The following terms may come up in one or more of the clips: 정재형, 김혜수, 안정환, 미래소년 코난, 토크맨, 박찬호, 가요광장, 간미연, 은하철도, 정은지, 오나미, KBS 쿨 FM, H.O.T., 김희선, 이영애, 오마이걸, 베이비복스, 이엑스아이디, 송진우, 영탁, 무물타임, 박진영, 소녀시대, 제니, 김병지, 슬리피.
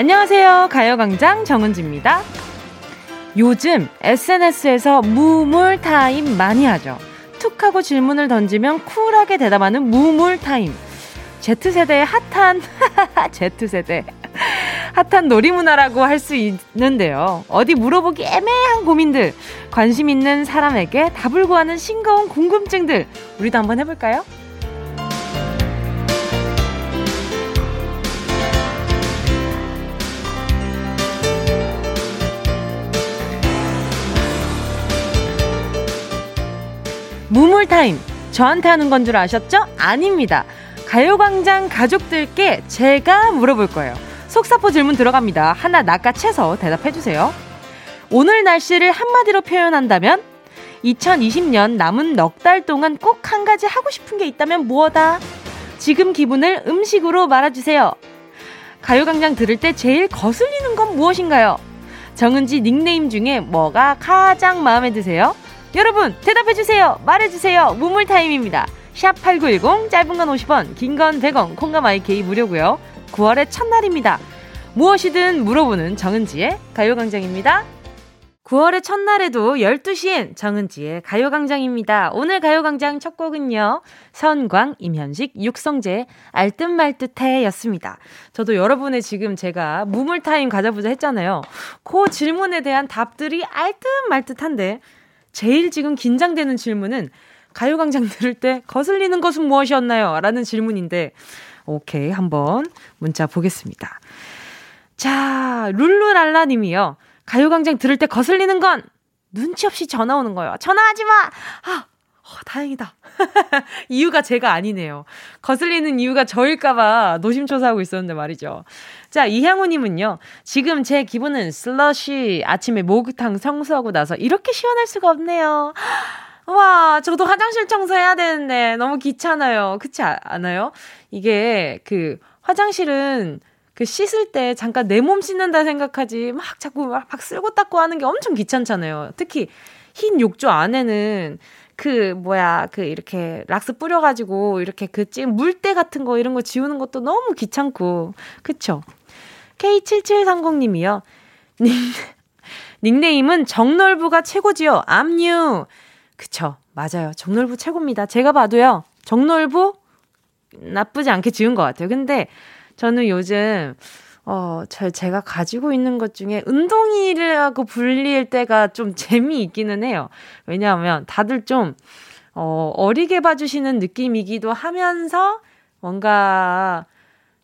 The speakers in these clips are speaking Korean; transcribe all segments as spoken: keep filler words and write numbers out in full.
안녕하세요. 가요광장 정은지입니다. 요즘 에스엔에스에서 무물타임 많이 하죠. 툭 하고 질문을 던지면 쿨하게 대답하는 무물타임. Z세대의 핫한 Z세대 핫한 놀이문화라고 할 수 있는데요. 어디 물어보기 애매한 고민들, 관심 있는 사람에게 답을 구하는 싱거운 궁금증들, 우리도 한번 해볼까요? 무물타임, 저한테 하는 건 줄 아셨죠? 아닙니다. 가요광장 가족들께 제가 물어볼 거예요. 속사포 질문 들어갑니다. 하나 낚아채서 대답해주세요. 오늘 날씨를 한마디로 표현한다면? 이천이십 년 남은 넉 달 동안 꼭 한 가지 하고 싶은 게 있다면 뭐다? 지금 기분을 음식으로 말아주세요. 가요광장 들을 때 제일 거슬리는 건 무엇인가요? 정은지 닉네임 중에 뭐가 가장 마음에 드세요? 여러분 대답해주세요. 말해주세요. 무물타임입니다. 샵 팔구일공, 짧은 건 오십 원, 긴 건 백 원, 콩감 아이케이 무료고요. 구월의 첫날입니다. 무엇이든 물어보는 정은지의 가요광장입니다. 구월의 첫날에도 열두 시엔 정은지의 가요광장입니다. 오늘 가요광장 첫 곡은요, 선광, 임현식, 육성재, 알뜻말뜻해 였습니다. 저도 여러분의 지금 제가 무물타임 가자보자 했잖아요. 그 질문에 대한 답들이 알뜻말뜻한데, 제일 지금 긴장되는 질문은 가요광장 들을 때 거슬리는 것은 무엇이었나요? 라는 질문인데, 오케이, 한번 문자 보겠습니다. 자, 룰루랄라 님이요. 가요광장 들을 때 거슬리는 건 눈치 없이 전화 오는 거예요. 전화하지 마! 아, 어, 다행이다. 이유가 제가 아니네요. 거슬리는 이유가 저일까봐 노심초사하고 있었는데 말이죠. 자, 이향우님은요. 지금 제 기분은 슬러시, 아침에 목욕탕 청소하고 나서 이렇게 시원할 수가 없네요. 와, 저도 화장실 청소해야 되는데 너무 귀찮아요. 그렇지 않아요? 이게 그 화장실은 그 씻을 때 잠깐 내 몸 씻는다 생각하지 막 자꾸 막 쓸고 닦고 하는 게 엄청 귀찮잖아요. 특히 흰 욕조 안에는 그 뭐야 그 이렇게 락스 뿌려가지고 이렇게 그 찜 물때 같은 거 이런 거 지우는 것도 너무 귀찮고, 그쵸? 케이 칠칠삼공님이요. 닉, 닉네임은 정널부가 최고지요. 암유. 그쵸, 맞아요. 정놀부 최고입니다. 제가 봐도요, 정놀부 나쁘지 않게 지은 것 같아요. 근데 저는 요즘 어, 저, 제가 가지고 있는 것 중에 운동이라고 불릴 때가 좀 재미있기는 해요. 왜냐하면 다들 좀 어, 어리게 봐주시는 느낌이기도 하면서 뭔가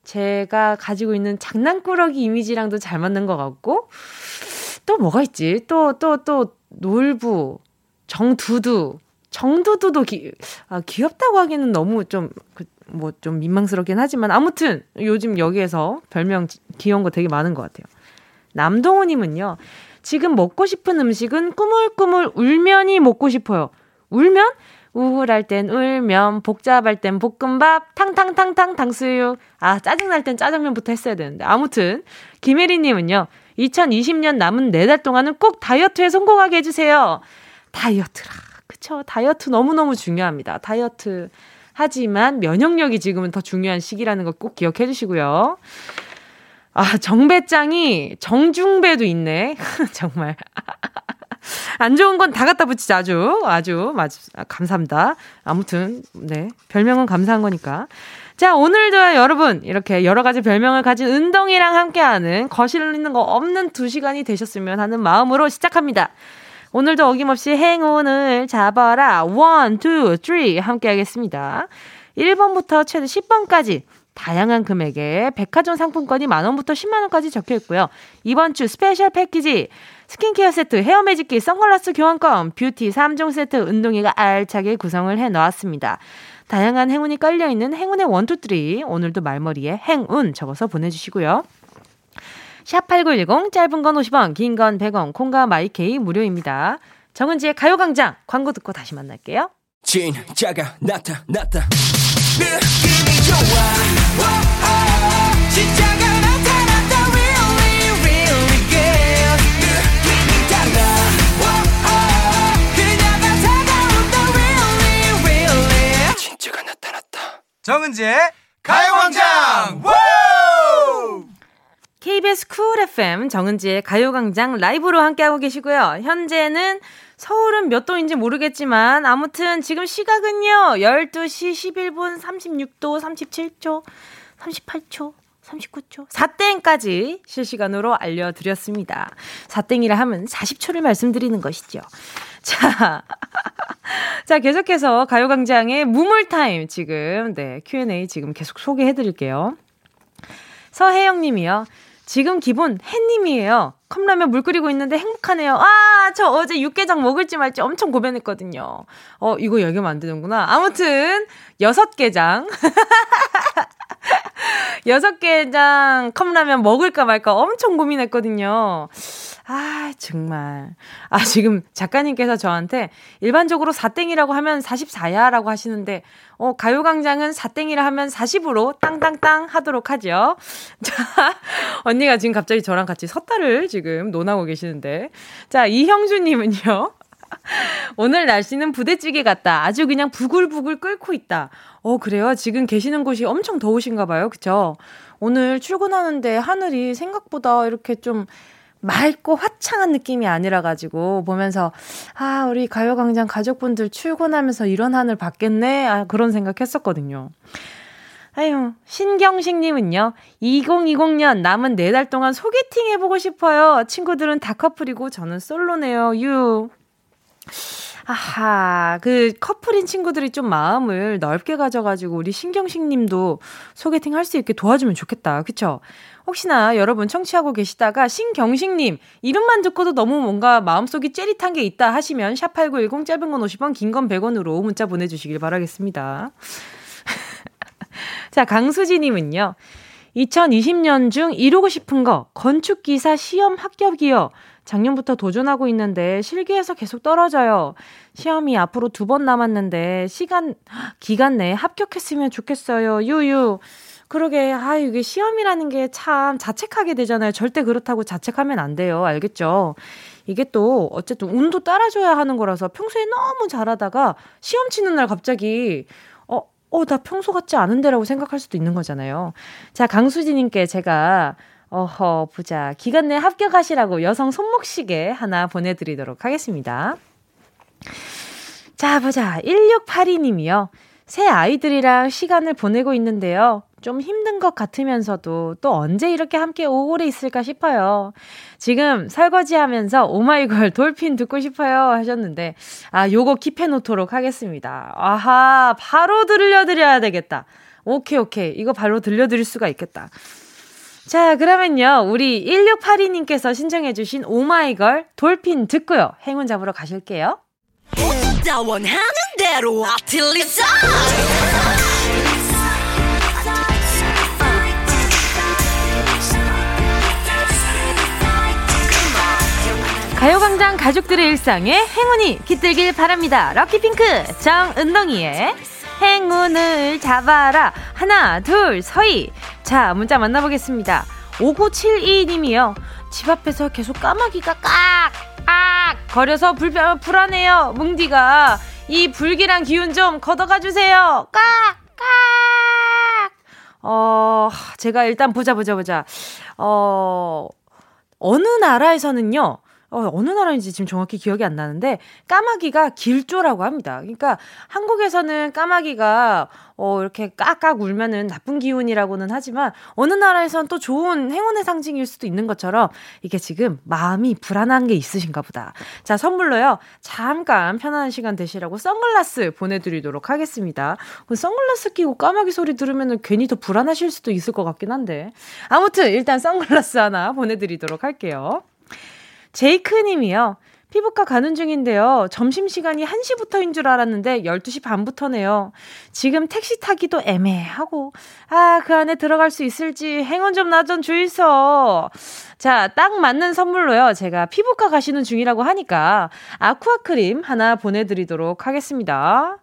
제가 가지고 있는 장난꾸러기 이미지랑도 잘 맞는 것 같고, 또 뭐가 있지? 또, 또, 또 놀부, 정두두, 정두두도 기, 아, 귀엽다고 하기에는 너무 좀, 그, 뭐, 좀 민망스럽긴 하지만, 아무튼, 요즘 여기에서 별명 귀여운 거 되게 많은 것 같아요. 남동호님은요, 지금 먹고 싶은 음식은 꾸물꾸물 울면이 먹고 싶어요. 울면? 우울할 땐 울면, 복잡할 땐 볶음밥, 탕탕탕탕 당수육, 아, 짜증날 땐 짜장면부터 했어야 되는데. 아무튼, 김혜리님은요, 이천이십 년 남은 네 달 동안은 꼭 다이어트에 성공하게 해주세요. 다이어트라. 그쵸. 다이어트 너무너무 중요합니다. 다이어트. 하지만 면역력이 지금은 더 중요한 시기라는 거 꼭 기억해 주시고요. 아, 정배짱이 정중배도 있네. 정말. 안 좋은 건 다 갖다 붙이자. 아주, 아주, 아주, 아, 감사합니다. 아무튼, 네. 별명은 감사한 거니까. 자, 오늘도 여러분, 이렇게 여러 가지 별명을 가진 은동이랑 함께하는 거실리는 거 없는 두 시간이 되셨으면 하는 마음으로 시작합니다. 오늘도 어김없이 행운을 잡아라 일, 이, 삼 함께 하겠습니다. 일 번부터 최대 십 번까지 다양한 금액의 백화점 상품권이 만원부터 십만원까지 적혀있고요. 이번 주 스페셜 패키지 스킨케어 세트, 헤어 매직기, 선글라스 교환권, 뷰티 삼 종 세트 은동이가 알차게 구성을 해놓았습니다. 다양한 행운이 깔려있는 행운의 일, 이, 삼, 오늘도 말머리에 행운 적어서 보내주시고요. 샵팔구일공, 짧은 건 오십 원, 긴 건 백 원, 콩과 마이케이 무료입니다. 정은지의 가요광장, 광고 듣고 다시 만날게요. 진짜가 나타났다. 느낌이 좋아. 오오오. 진짜가 나타났다. Really, really good. 느낌이 달라. 오오오. 그녀가 다가온다. Really, really. 진짜가 나타났다. 정은지의 가요광장. 케이비에스 쿨 에프엠 정은지의 가요광장 라이브로 함께하고 계시고요. 현재는 서울은 몇 도인지 모르겠지만 아무튼 지금 시각은요. 열두 시 십일 분 삼십육 도 삼십칠 초 삼십팔 초 삼십구 초 사 땡까지 실시간으로 알려드렸습니다. 사 땡이라 하면 사십 초를 말씀드리는 것이죠. 자, 자 계속해서 가요광장의 무물타임 지금 네 큐 앤 에이 지금 계속 소개해드릴게요. 서혜영 님이요. 지금 기분 햇님이에요. 컵라면 물 끓이고 있는데 행복하네요. 아, 저 어제 육개장 먹을지 말지 엄청 고민했거든요. 어, 이거 얘기하면 안 되는구나. 아무튼 여섯 개장. 여섯 개장 컵라면 먹을까 말까 엄청 고민했거든요. 아, 정말. 아, 지금 작가님께서 저한테 일반적으로 사 땡이라고 하면 사십사야라고 하시는데, 어, 가요광장은 사 땡이라 하면 사십으로 땅땅땅 하도록 하죠. 자, 언니가 지금 갑자기 저랑 같이 섣달을 지금 논하고 계시는데. 자, 이형주님은요. 오늘 날씨는 부대찌개 같다. 아주 그냥 부글부글 끓고 있다. 어, 그래요? 지금 계시는 곳이 엄청 더우신가 봐요. 그쵸? 오늘 출근하는데 하늘이 생각보다 이렇게 좀 맑고 화창한 느낌이 아니라가지고 보면서 아, 우리 가요광장 가족분들 출근하면서 이런 하늘 봤겠네? 아, 그런 생각 했었거든요. 아유, 신경식님은요. 이천이십 년 남은 네 달 동안 소개팅 해보고 싶어요. 친구들은 다 커플이고 저는 솔로네요. 유. 아하, 그 커플인 친구들이 좀 마음을 넓게 가져가지고 우리 신경식 님도 소개팅 할 수 있게 도와주면 좋겠다. 그쵸? 혹시나 여러분 청취하고 계시다가 신경식 님 이름만 듣고도 너무 뭔가 마음속이 째릿한 게 있다 하시면 샵팔구일공 짧은 건 오십 원 긴 건 백 원으로 문자 보내주시길 바라겠습니다. 자, 강수지 님은요. 이천이십 년 중 이루고 싶은 거 건축기사 시험 합격이요. 작년부터 도전하고 있는데 실기에서 계속 떨어져요. 시험이 앞으로 두 번 남았는데 시간 기간 내에 합격했으면 좋겠어요. 유유. 그러게 아 이게 시험이라는 게 참 자책하게 되잖아요. 절대 그렇다고 자책하면 안 돼요. 알겠죠? 이게 또 어쨌든 운도 따라줘야 하는 거라서 평소에 너무 잘하다가 시험 치는 날 갑자기 어, 어, 나 평소 같지 않은데라고 생각할 수도 있는 거잖아요. 자, 강수진님께 제가 어허 보자. 기간 내 합격하시라고 여성 손목시계 하나 보내드리도록 하겠습니다. 자 보자. 일육팔이 님이요. 새 아이들이랑 시간을 보내고 있는데요. 좀 힘든 것 같으면서도 또 언제 이렇게 함께 오래 있을까 싶어요. 지금 설거지하면서 오마이걸 돌핀 듣고 싶어요 하셨는데 아 요거 킵해놓도록 하겠습니다. 아하 바로 들려드려야 되겠다. 오케이 오케이 이거 바로 들려드릴 수가 있겠다. 자 그러면요 우리 일육팔이 님께서 신청해 주신 오마이걸 돌핀 듣고요 행운 잡으러 가실게요. 가요광장 가족들의 일상에 행운이 깃들길 바랍니다. 럭키핑크 정은동이의 행운을 잡아라 하나 둘 서희. 자 문자 만나보겠습니다. 오구칠이 님이요. 집 앞에서 계속 까마귀가 깍 악 거려서 불, 불안해요. 뭉디가 이 불길한 기운 좀 걷어가 주세요. 깍 깍. 어 제가 일단 보자 보자 보자. 어 어느 나라에서는요. 어, 어느 나라인지 지금 정확히 기억이 안 나는데 까마귀가 길조라고 합니다. 그러니까 한국에서는 까마귀가 어, 이렇게 깍깍 울면은 나쁜 기운이라고는 하지만 어느 나라에서는 또 좋은 행운의 상징일 수도 있는 것처럼 이게 지금 마음이 불안한 게 있으신가 보다. 자 선물로요 잠깐 편안한 시간 되시라고 선글라스 보내드리도록 하겠습니다. 선글라스 끼고 까마귀 소리 들으면은 괜히 더 불안하실 수도 있을 것 같긴 한데 아무튼 일단 선글라스 하나 보내드리도록 할게요. 제이크님이요. 피부과 가는 중인데요. 점심시간이 한 시부터인 줄 알았는데 열두 시 반부터네요. 지금 택시 타기도 애매하고 아, 그 안에 들어갈 수 있을지 행운 좀 나 좀 주이소. 자, 딱 맞는 선물로요. 제가 피부과 가시는 중이라고 하니까 아쿠아 크림 하나 보내드리도록 하겠습니다.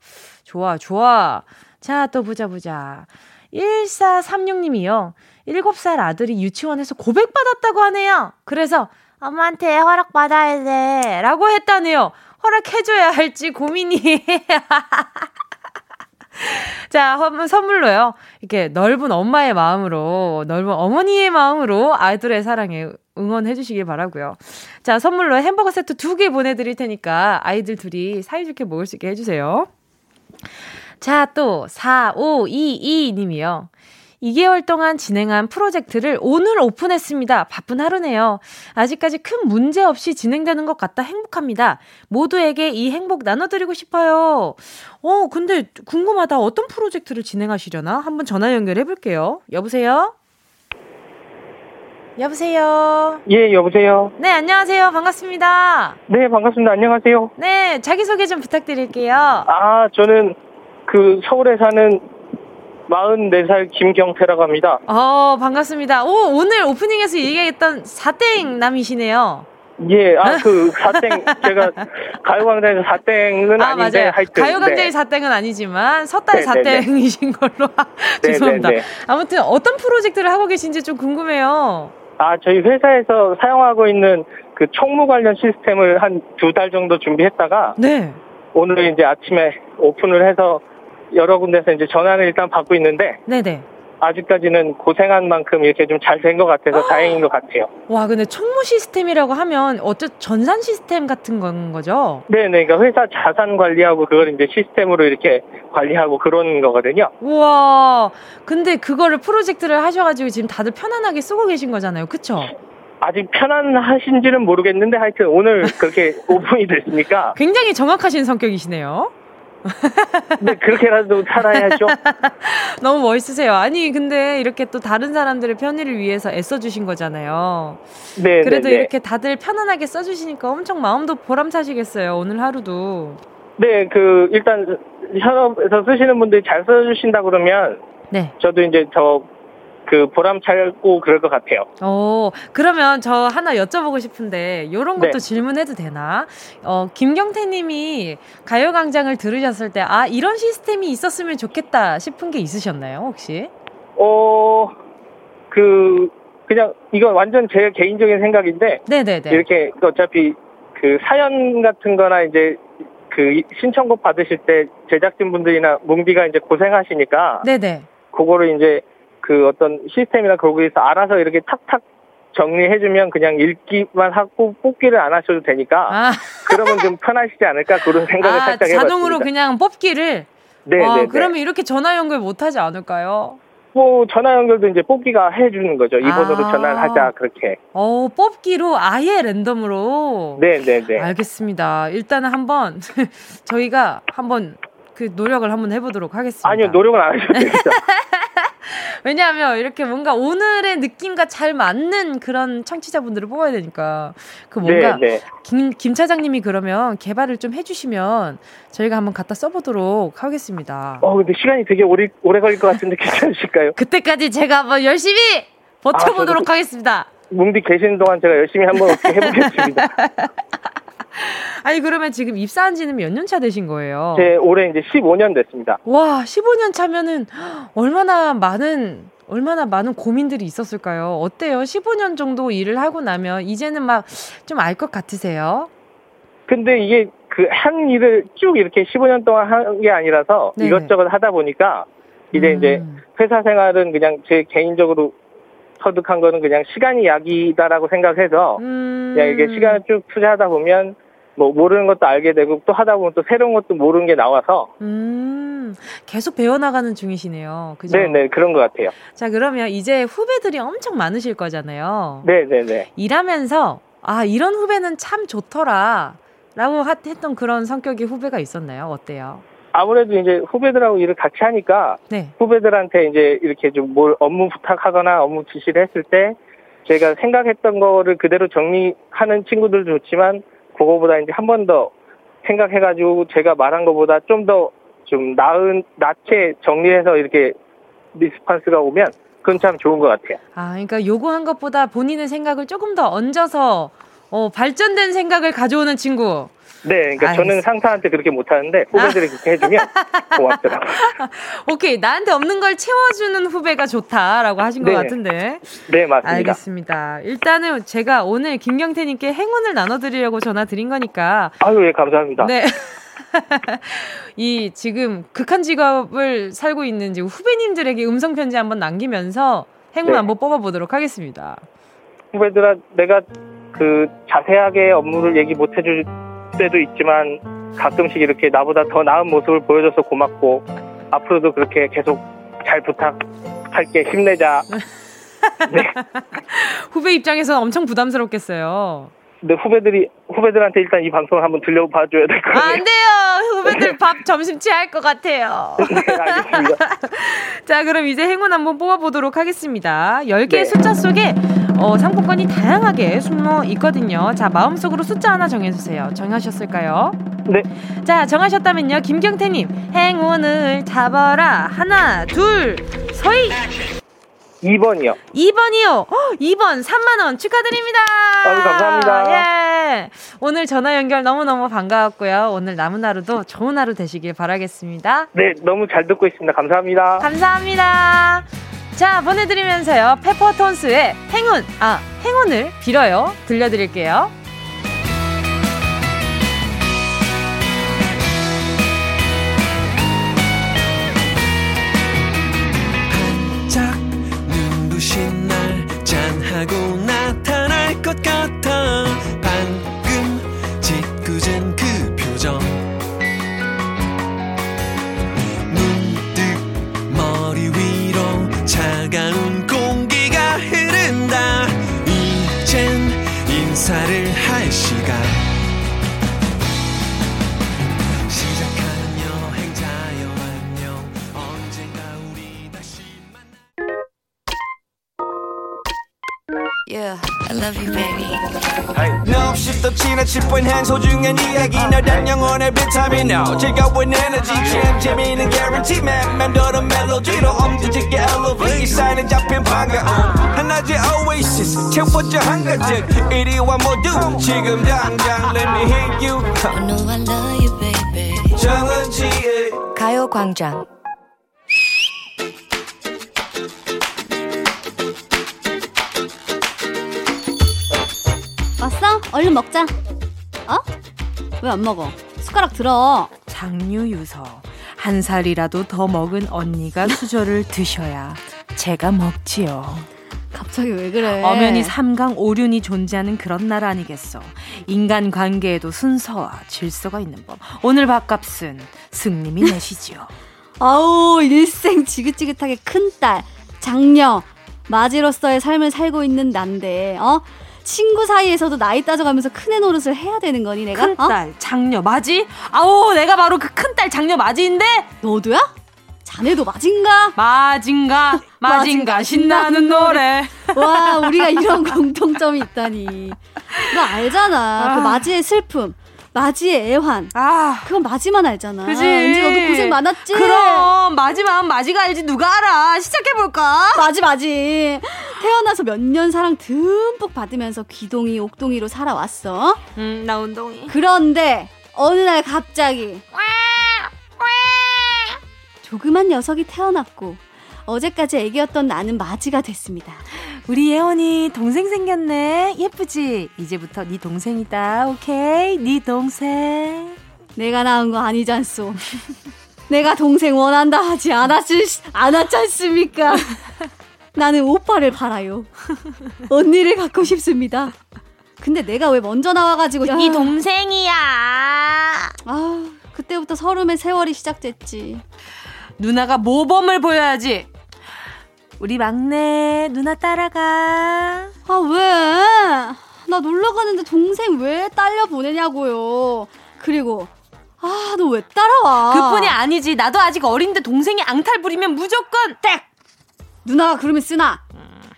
좋아, 좋아. 자, 또 보자, 보자. 일사삼육 님이요. 일곱 살 아들이 유치원에서 고백받았다고 하네요. 그래서 엄마한테 허락 받아야 돼 라고 했다네요. 허락해줘야 할지 고민이 자, 선물로요. 이렇게 넓은 엄마의 마음으로, 넓은 어머니의 마음으로 아이들의 사랑에 응원해 주시길 바라고요. 자, 선물로 햄버거 세트 두 개 보내드릴 테니까 아이들 둘이 사이좋게 먹을 수 있게 해주세요. 자, 또 사오이이 님이요. 이 개월 동안 진행한 프로젝트를 오늘 오픈했습니다. 바쁜 하루네요. 아직까지 큰 문제 없이 진행되는 것 같다 행복합니다. 모두에게 이 행복 나눠드리고 싶어요. 어, 근데 궁금하다. 어떤 프로젝트를 진행하시려나? 한번 전화 연결해볼게요. 여보세요? 여보세요? 예, 여보세요? 네, 안녕하세요. 반갑습니다. 네, 반갑습니다. 안녕하세요. 네, 자기소개 좀 부탁드릴게요. 아, 저는 그 서울에 사는 마흔네 살 김경태라고 합니다. 어, 반갑습니다. 오, 오늘 오프닝에서 얘기했던 사땡 남이시네요. 예, 아, 그 사땡 제가 가요광장에서 사땡은 아, 아닌데 맞아요. 하여튼 가요광장의 네. 사땡은 아니지만 섣달 사땡이신 걸로 죄송합니다. 네네네. 아무튼 어떤 프로젝트를 하고 계신지 좀 궁금해요. 아, 저희 회사에서 사용하고 있는 그 총무 관련 시스템을 한 두 달 정도 준비했다가 네. 오늘 이제 아침에 오픈을 해서 여러 군데서 이제 전화를 일단 받고 있는데, 네네. 아직까지는 고생한 만큼 이렇게 좀 잘 된 것 같아서 다행인 것 같아요. 와, 근데 총무 시스템이라고 하면 어째 전산 시스템 같은 건 거죠? 네, 네, 그러니까 회사 자산 관리하고 그걸 이제 시스템으로 이렇게 관리하고 그런 거거든요. 우와, 근데 그거를 프로젝트를 하셔가지고 지금 다들 편안하게 쓰고 계신 거잖아요, 그렇죠? 아직 편안하신지는 모르겠는데 하여튼 오늘 그렇게 오픈이 됐으니까 굉장히 정확하신 성격이시네요. 근데 그렇게라도 살아야죠. 너무 멋있으세요. 아니 근데 이렇게 또 다른 사람들의 편의를 위해서 애써주신 거잖아요. 네. 그래도 네, 이렇게 네. 다들 편안하게 써주시니까 엄청 마음도 보람차시겠어요. 오늘 하루도. 네, 그 일단 현업에서 쓰시는 분들이 잘 써주신다 그러면 네. 저도 이제 더 그 보람차고 그럴 것 같아요. 오, 그러면 저 하나 여쭤보고 싶은데 이런 것도 네. 질문해도 되나? 어, 김경태님이 가요광장을 들으셨을 때 아, 이런 시스템이 있었으면 좋겠다 싶은 게 있으셨나요 혹시? 어, 그 그냥 이건 완전 제 개인적인 생각인데 네네네. 이렇게 어차피 그 사연 같은 거나 이제 그 신청곡 받으실 때 제작진 분들이나 뭉디가 이제 고생하시니까 네네. 그거를 이제 그 어떤 시스템이나 거기에서 알아서 이렇게 탁탁 정리해주면 그냥 읽기만 하고 뽑기를 안 하셔도 되니까 아. 그러면 좀 편하시지 않을까 그런 생각을 아, 살짝 해봤습니다. 자동으로 그냥 뽑기를? 네, 어, 네, 그러면 네. 이렇게 전화 연결 못하지 않을까요? 뭐 전화 연결도 이제 뽑기가 해주는 거죠. 이 번호로 아. 전화를 하자 그렇게. 어, 뽑기로 아예 랜덤으로? 네네네. 네, 네. 알겠습니다. 일단은 한번 저희가 한번 그 노력을 한번 해보도록 하겠습니다. 아니요, 노력은 안 하셔도 됩니다. 왜냐하면 이렇게 뭔가 오늘의 느낌과 잘 맞는 그런 청취자분들을 뽑아야 되니까 그 뭔가 네, 네. 김, 김 차장님이 그러면 개발을 좀 해주시면 저희가 한번 갖다 써보도록 하겠습니다. 어, 근데 시간이 되게 오래, 오래 걸릴 것 같은데 괜찮으실까요? 그때까지 제가 한번 열심히 버텨보도록 아, 하겠습니다. 뭉디 계시는 동안 제가 열심히 한번 어떻게 해보겠습니다. 아니 그러면 지금 입사한 지는 몇 년 차 되신 거예요? 제 올해 이제 십오 년 됐습니다. 와, 십오 년 차면은 얼마나 많은 얼마나 많은 고민들이 있었을까요? 어때요? 십오 년 정도 일을 하고 나면 이제는 막 좀 알 것 같으세요? 근데 이게 그 한 일을 쭉 이렇게 십오 년 동안 한 게 아니라서 네네. 이것저것 하다 보니까 이제 음. 이제 회사 생활은 그냥 제 개인적으로 터득한 거는 그냥 시간이 약이다라고 생각해서 음. 그냥 이렇게 시간을 쭉 투자하다 보면 뭐 모르는 것도 알게 되고 또 하다 보면 또 새로운 것도 모르는 게 나와서 음. 계속 배워나가는 중이시네요. 그죠? 네네, 그런 것 같아요. 자, 그러면 이제 후배들이 엄청 많으실 거잖아요. 네네네. 일하면서 아, 이런 후배는 참 좋더라 라고 했던 그런 성격의 후배가 있었나요? 어때요? 아무래도 이제 후배들하고 일을 같이 하니까 네. 후배들한테 이제 이렇게 좀 뭘 업무 부탁하거나 업무 지시를 했을 때 제가 생각했던 거를 그대로 정리하는 친구들도 좋지만 그거보다 이제 한 번 더 생각해가지고 제가 말한 거보다 좀 더 좀 나은, 낫게 정리해서 이렇게 리스판스가 오면 그건 참 좋은 것 같아요. 아, 그러니까 요구한 것보다 본인의 생각을 조금 더 얹어서 어, 발전된 생각을 가져오는 친구. 네, 그러니까 알겠습니다. 저는 상사한테 그렇게 못하는데 후배들이 아. 그렇게 해주면 고맙더라고요. 오케이, 나한테 없는 걸 채워주는 후배가 좋다라고 하신 네. 것 같은데. 네, 맞습니다. 알겠습니다. 일단은 제가 오늘 김경태님께 행운을 나눠드리려고 전화 드린 거니까. 아유, 예, 감사합니다. 네. 이 지금 극한 직업을 살고 있는 지금 후배님들에게 음성 편지 한번 남기면서 행운 네. 한번 뽑아보도록 하겠습니다. 후배들아, 내가 그 자세하게 업무를 얘기 못 해줄 때도 있지만 가끔씩 이렇게 나보다 더 나은 모습을 보여줘서 고맙고 앞으로도 그렇게 계속 잘 부탁할게. 힘내자. 네. 후배 입장에서는 엄청 부담스럽겠어요. 근데 후배들이 후배들한테 일단 이 방송을 한번 들려봐 줘야 될 것 같아요. 안 돼요. 후배들 밥 점심 취할 것 같아요. 네, 알겠습니다. 자, 그럼 이제 행운 한번 뽑아보도록 하겠습니다. 열 개의 네. 숫자 속에 어, 상품권이 다양하게 숨어 있거든요. 자, 마음속으로 숫자 하나 정해주세요. 정하셨을까요? 네. 자, 정하셨다면요. 김경태님, 행운을 잡아라. 하나, 둘, 서이. 이 번이요. 이 번이요. 허, 이 번 삼만 원 축하드립니다. 아유, 감사합니다. 예. 오늘 전화 연결 너무너무 반가웠고요. 오늘 남은 하루도 좋은 하루 되시길 바라겠습니다. 네, 너무 잘 듣고 있습니다. 감사합니다. 감사합니다. 자, 보내드리면서요. 페퍼톤스의 행운, 아, 행운을 빌어요. 들려드릴게요. 고 나타날 것 같아 방금 짓궂은 그 표정 문득 머리 위로 차가운 공기가 흐른다 이젠 인사를 할 시간 시작하는 여행자여 안녕 언젠가 우리 다시 만나 Yeah, I love you, baby. No, she's the china chip when hands hold you and the eggy. Now, damn, young on every time you know. Check out with energy, champ, Jimmy, and guarantee, man. Man, do the melody, no, um, did you get elevated? Sign and jump in, panga. 하나의 oasis, check what your hunger did. It is one more doom, 지금 당장, let me hit you. I know I love you, baby. 정은지의 가요광장. 왔어? 얼른 먹자. 어? 왜 안 먹어? 숟가락 들어. 장유유서. 한 살이라도 더 먹은 언니가 수저를 드셔야 제가 먹지요. 갑자기 왜 그래? 엄연히 삼강 오륜이 존재하는 그런 나라 아니겠어. 인간관계에도 순서와 질서가 있는 법. 오늘 밥값은 승님이 내시지요. 아우, 일생 지긋지긋하게 큰딸 장녀 마지로서의 삶을 살고 있는 난데 어? 친구 사이에서도 나이 따져가면서 큰애 노릇을 해야 되는 거니 내가? 큰딸 어? 장녀 맞이? 아오, 내가 바로 그 큰딸 장녀 맞이인데? 너도야? 자네도 맞인가? 맞인가? 맞인가? 신나는 노래. 와, 우리가 이런 공통점이 있다니. 너 알잖아. 아. 그 맞이의 슬픔, 맞이의 애환. 아, 그건 맞이만 알잖아. 그지? 은지, 너도 고생 많았지? 그럼 맞이만 맞이가 알지 누가 알아. 시작해볼까? 맞이 맞이. 태어나서 몇 년 사랑 듬뿍 받으면서 귀동이 옥동이로 살아왔어. 음, 나 운동이. 그런데 어느 날 갑자기 조그만 녀석이 태어났고 어제까지 애기였던 나는 맞이가 됐습니다. 우리 예원이 동생 생겼네. 예쁘지? 이제부터 네 동생이다. 오케이? 네 동생. 내가 낳은 거 아니잖소. 내가 동생 원한다 하지 않았지, 않았잖습니까? 나는 오빠를 바라요. 언니를 갖고 싶습니다. 근데 내가 왜 먼저 나와가지고 네 동생이야. 아, 그때부터 서름의 세월이 시작됐지. 누나가 모범을 보여야지. 우리 막내 누나 따라가. 아, 왜? 나 놀러가는데 동생 왜 딸려 보내냐고요. 그리고 아, 너 왜 따라와? 그뿐이 아니지. 나도 아직 어린데 동생이 앙탈 부리면 무조건 딱. 누나가 그러면 쓰나?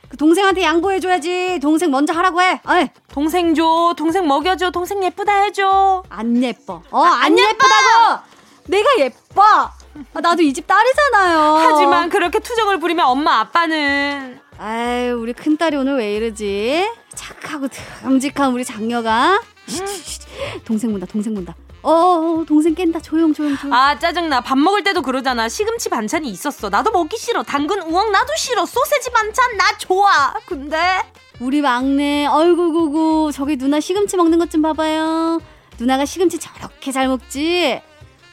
그 동생한테 양보해줘야지. 동생 먼저 하라고 해. 어이. 동생 줘. 동생 먹여줘. 동생 예쁘다 해줘. 안 예뻐. 어, 아, 안 예뻐. 예쁘다고. 내가 예뻐. 아, 나도 이 집 딸이잖아요. 하지만 그렇게 투정을 부리면 엄마 아빠는. 아유, 우리 큰딸이 오늘 왜 이러지? 착하고 듬직한 우리 장녀가. 동생 본다. 동생 본다. 어, 동생 깬다. 조용, 조용, 조용. 아, 짜증나. 밥 먹을 때도 그러잖아. 시금치 반찬이 있었어. 나도 먹기 싫어. 당근 우엉 나도 싫어. 소세지 반찬 나 좋아. 근데 우리 막내, 어이구구구, 저기 누나 시금치 먹는 것 좀 봐봐요. 누나가 시금치 저렇게 잘 먹지?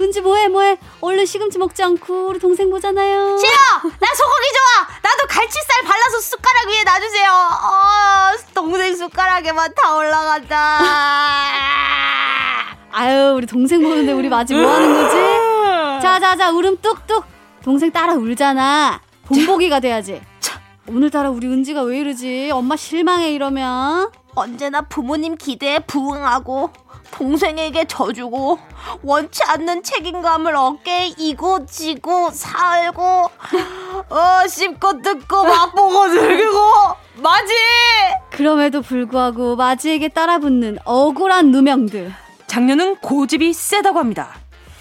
은지 뭐해 뭐해 얼른 시금치 먹지 않고 우리 동생 보잖아요. 싫어. 나 소고기 좋아. 나도 갈치살 발라서 숟가락 위에 놔주세요. 어, 동생 숟가락에만 다 올라간다. 아유 우리 동생 보는데 우리 마지 뭐하는 거지. 자자자 울음 뚝뚝. 동생 따라 울잖아. 본보기가 돼야지. 오늘따라 우리 은지가 왜 이러지? 엄마 실망해 이러면. 언제나 부모님 기대에 부응하고 동생에게 져주고 원치 않는 책임감을 어깨에 이고 지고 살고 어 씹고 뜯고 맛보고 즐기고 마지. 그럼에도 불구하고 마지에게 따라붙는 억울한 누명들. 장녀는 고집이 세다고 합니다.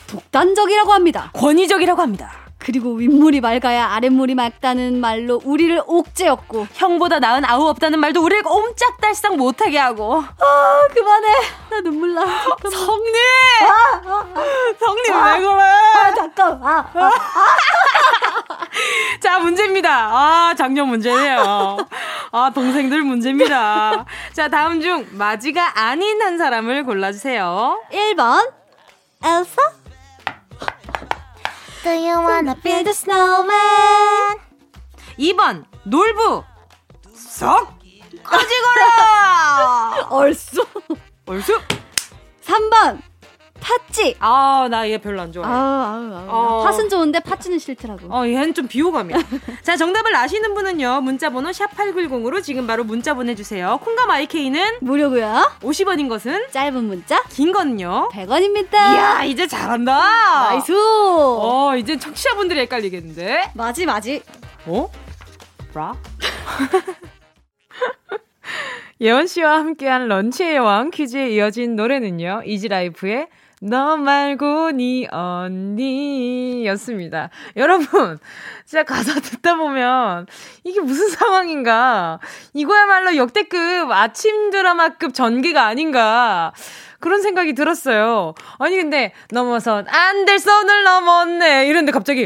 독단적이라고 합니다. 권위적이라고 합니다. 그리고 윗물이 맑아야 아랫물이 맑다는 말로 우리를 옥죄였고, 형보다 나은 아우 없다는 말도 우리를 옴짝달싹 못하게 하고. 아 그만해 나 눈물 나. 성님 아, 아, 아. 성님 아, 왜 그래. 아 잠깐 아, 아. 자 문제입니다. 아 작년 문제네요. 아 동생들 문제입니다. 자 다음 중 마지가 아닌 한 사람을 골라주세요. 일 번 엘사. Do you wanna build a snowman? 이 번 놀부. 썩 꺼지거라. 얼쑤 얼쑤. 삼 번 팥쥐. 아 나 얘 별로 안 좋아해. 아, 아, 아, 어. 팥은 좋은데 팥쥐는 싫더라고. 어, 얘는 좀 비호감이야. 자 정답을 아시는 분은요 문자번호 샵팔구일공으로 지금 바로 문자 보내주세요. 콩과 마이케이는 무료고요. 오십 원인 것은 짧은 문자, 긴 거는요 백 원입니다 이야 이제 잘한다. 나이스. 어 이제 청취자분들이 헷갈리겠는데. 마지 마지 어? 브라? 예원씨와 함께한 런치의 여왕 퀴즈에 이어진 노래는요 이지라이프의 너 말고 니 언니 였습니다. 여러분 진짜 가사 듣다 보면 이게 무슨 상황인가, 이거야말로 역대급 아침 드라마급 전개가 아닌가 그런 생각이 들었어요. 아니 근데 넘어선 안 될 선을 넘었네 이런데 갑자기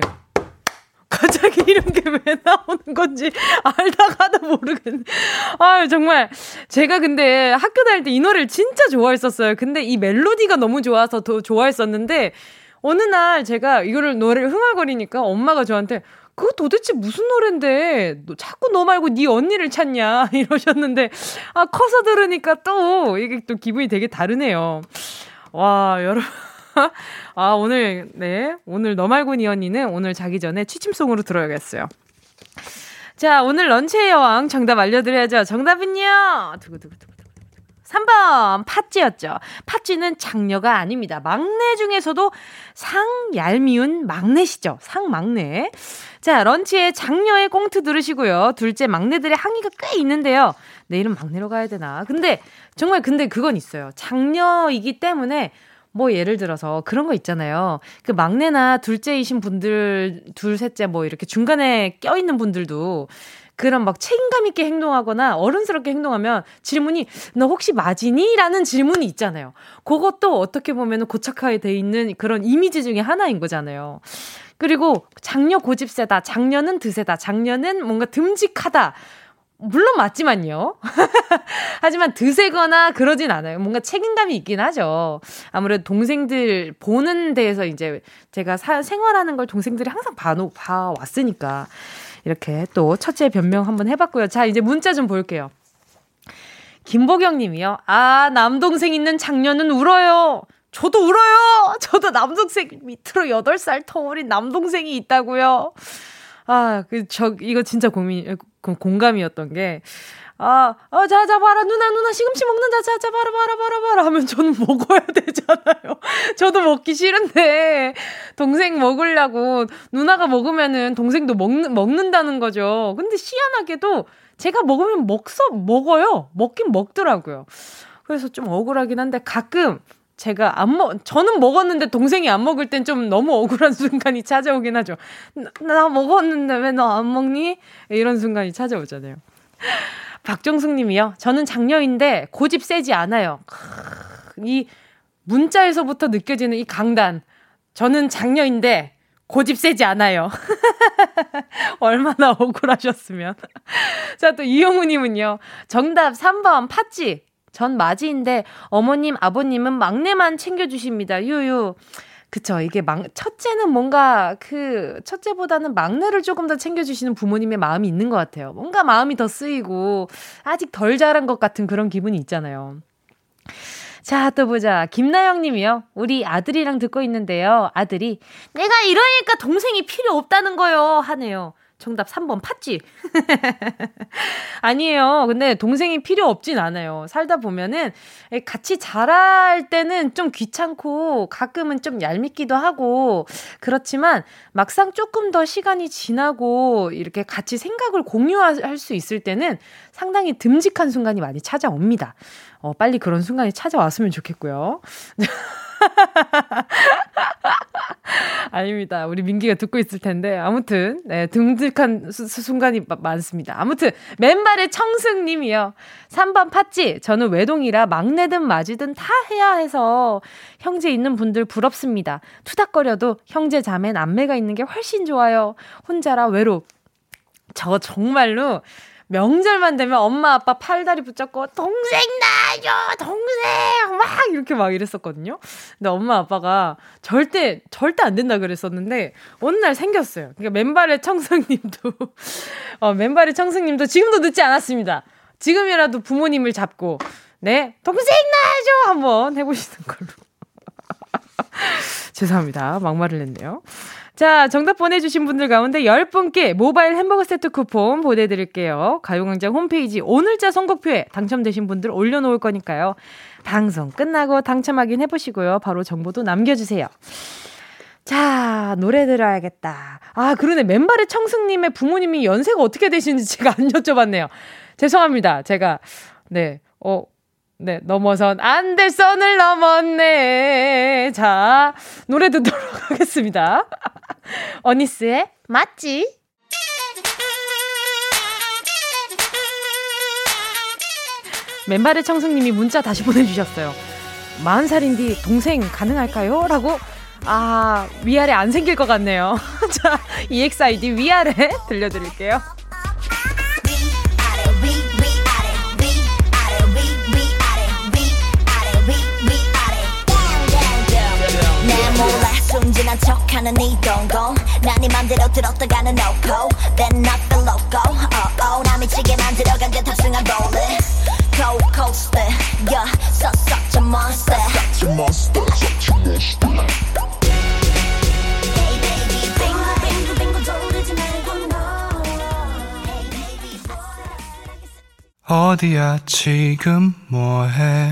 갑자기 이런 게 왜 나오는 건지 알다가도 모르겠네. 아유, 정말. 제가 근데 학교 다닐 때 이 노래를 진짜 좋아했었어요. 근데 이 멜로디가 너무 좋아서 더 좋아했었는데, 어느 날 제가 이거를 노래를 흥얼거리니까 엄마가 저한테, 그거 도대체 무슨 노래인데, 너, 자꾸 너 말고 네 언니를 찾냐, 이러셨는데, 아, 커서 들으니까 또, 이게 또 기분이 되게 다르네요. 와, 여러분. 아, 오늘, 네. 오늘 너 말고 니 언니는 오늘 자기 전에 취침송으로 들어야겠어요. 자, 오늘 런치의 여왕 정답 알려드려야죠. 정답은요. 두구두구두구. 삼 번, 팥쥐였죠. 팥쥐는 장녀가 아닙니다. 막내 중에서도 상 얄미운 막내시죠. 상 막내. 자, 런치의 장녀의 꽁트 들으시고요. 둘째 막내들의 항의가 꽤 있는데요. 내일은 막내로 가야 되나. 근데, 정말 근데 그건 있어요. 장녀이기 때문에 뭐 예를 들어서 그런 거 있잖아요. 그 막내나 둘째이신 분들, 둘, 셋째 뭐 이렇게 중간에 껴있는 분들도 그런 막 책임감 있게 행동하거나 어른스럽게 행동하면 질문이 너 혹시 맞이니? 라는 질문이 있잖아요. 그것도 어떻게 보면 고착화에 돼 있는 그런 이미지 중에 하나인 거잖아요. 그리고 장녀 고집 세다, 장녀는 드세다, 장녀는 뭔가 듬직하다. 물론 맞지만요. 하지만 드세거나 그러진 않아요. 뭔가 책임감이 있긴 하죠. 아무래도 동생들 보는 데에서 이제 제가 사, 생활하는 걸 동생들이 항상 봐놓, 봐왔으니까 이렇게 또 첫째 변명 한번 해봤고요. 자 이제 문자 좀 볼게요. 김보경 님이요. 아 남동생 있는 장녀는 울어요. 저도 울어요. 저도 남동생 밑으로 여덟 살 더 어린 남동생이 있다고요. 아, 그, 저, 이거 진짜 고민, 공감이었던 게, 아, 어, 자, 자, 봐라, 누나, 누나, 시금치 먹는다, 자, 자, 봐라, 봐라, 봐라, 봐라 하면 저는 먹어야 되잖아요. 저도 먹기 싫은데, 동생 먹으려고, 누나가 먹으면은 동생도 먹는, 먹는다는 거죠. 근데 희한하게도 제가 먹으면 먹서, 먹어요. 먹긴 먹더라고요. 그래서 좀 억울하긴 한데, 가끔, 제가 안 먹, 저는 먹었는데 동생이 안 먹을 땐 좀 너무 억울한 순간이 찾아오긴 하죠. 나, 나 먹었는데 왜 너 안 먹니? 이런 순간이 찾아오잖아요. 박정숙 님이요. 저는 장녀인데 고집 세지 않아요. 이 문자에서부터 느껴지는 이 강단. 저는 장녀인데 고집 세지 않아요. 얼마나 억울하셨으면. 자, 또 이영우 님은요. 정답 삼 번 팥쥐. 전 마지인데 어머님 아버님은 막내만 챙겨주십니다. 유유. 그쵸. 이게 막, 첫째는 뭔가 그 첫째보다는 막내를 조금 더 챙겨주시는 부모님의 마음이 있는 것 같아요. 뭔가 마음이 더 쓰이고 아직 덜 자란 것 같은 그런 기분이 있잖아요. 자, 또 보자. 김나영 님이요. 우리 아들이랑 듣고 있는데요. 아들이 내가 이러니까 동생이 필요 없다는 거요 하네요. 정답 삼 번 팥쥐. 아니에요. 근데 동생이 필요 없진 않아요. 살다 보면은 같이 자랄 때는 좀 귀찮고 가끔은 좀 얄밉기도 하고 그렇지만 막상 조금 더 시간이 지나고 이렇게 같이 생각을 공유할 수 있을 때는 상당히 듬직한 순간이 많이 찾아옵니다. 어, 빨리 그런 순간이 찾아왔으면 좋겠고요. 아닙니다. 우리 민기가 듣고 있을 텐데 아무튼 네, 듬직한 수, 수, 순간이 마, 많습니다. 아무튼 맨발의 청승님이요. 삼 번 팥쥐. 저는 외동이라 막내든 맞이든 다 해야 해서 형제 있는 분들 부럽습니다. 투닥거려도 형제 자매는 남매가 있는 게 훨씬 좋아요. 혼자라 외롭. 저 정말로 명절만 되면 엄마 아빠 팔다리 붙잡고 동생 나요 동생 막 이렇게 막 이랬었거든요. 근데 엄마 아빠가 절대 절대 안 된다 그랬었는데 어느 날 생겼어요. 그러니까 맨발의 청승님도 어, 맨발의 청승님도 지금도 늦지 않았습니다. 지금이라도 부모님을 잡고 네 동생 나요 한번 해보시는 걸로. 죄송합니다. 막말을 했네요. 자, 정답 보내주신 분들 가운데 열 분께 모바일 햄버거 세트 쿠폰 보내드릴게요. 가요광장 홈페이지 오늘자 선곡표에 당첨되신 분들 올려놓을 거니까요. 방송 끝나고 당첨 확인 해보시고요. 바로 정보도 남겨주세요. 자, 노래 들어야겠다. 아, 그러네. 맨발의 청승님의 부모님이 연세가 어떻게 되시는지 제가 안 여쭤봤네요. 죄송합니다. 제가, 네, 어, 네, 넘어선 안델선을 넘었네. 자, 노래 듣도록 하겠습니다. 어니스의 맞지? 맨발의 청승님이 문자 다시 보내주셨어요. 마흔 살인데 동생 가능할까요? 라고. 아, 위아래 안 생길 것 같네요. 자, 이엑스아이디 위아래 들려드릴게요. 숨지난 척하는 이 동공 난 네 맘대로 들었다가는 no-go Then not the loco oh-oh 나 미치게 만들어간 듯 탑승한 roller Co-coaster yeah so such a monster Such a monster Such a monster Hey baby 빙글빙글 빙글 돌리지 말고 너 Hey baby 어디야 지금 뭐해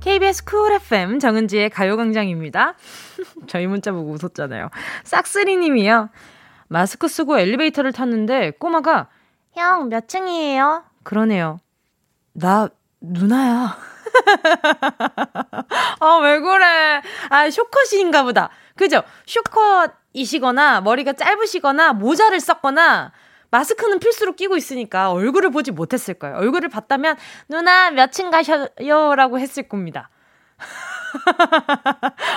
케이비에스 쿨 에프엠 정은지의 가요광장입니다. 저희 문자 보고 웃었잖아요. 싹쓰리님이요. 마스크 쓰고 엘리베이터를 탔는데 꼬마가 형 몇 층이에요? 그러네요. 나 누나야. 아, 왜 그래. 아, 쇼컷인가 보다. 그죠? 쇼컷이시거나 머리가 짧으시거나 모자를 썼거나 마스크는 필수로 끼고 있으니까 얼굴을 보지 못했을 거예요. 얼굴을 봤다면 누나 몇 층 가셔요? 라고 했을 겁니다.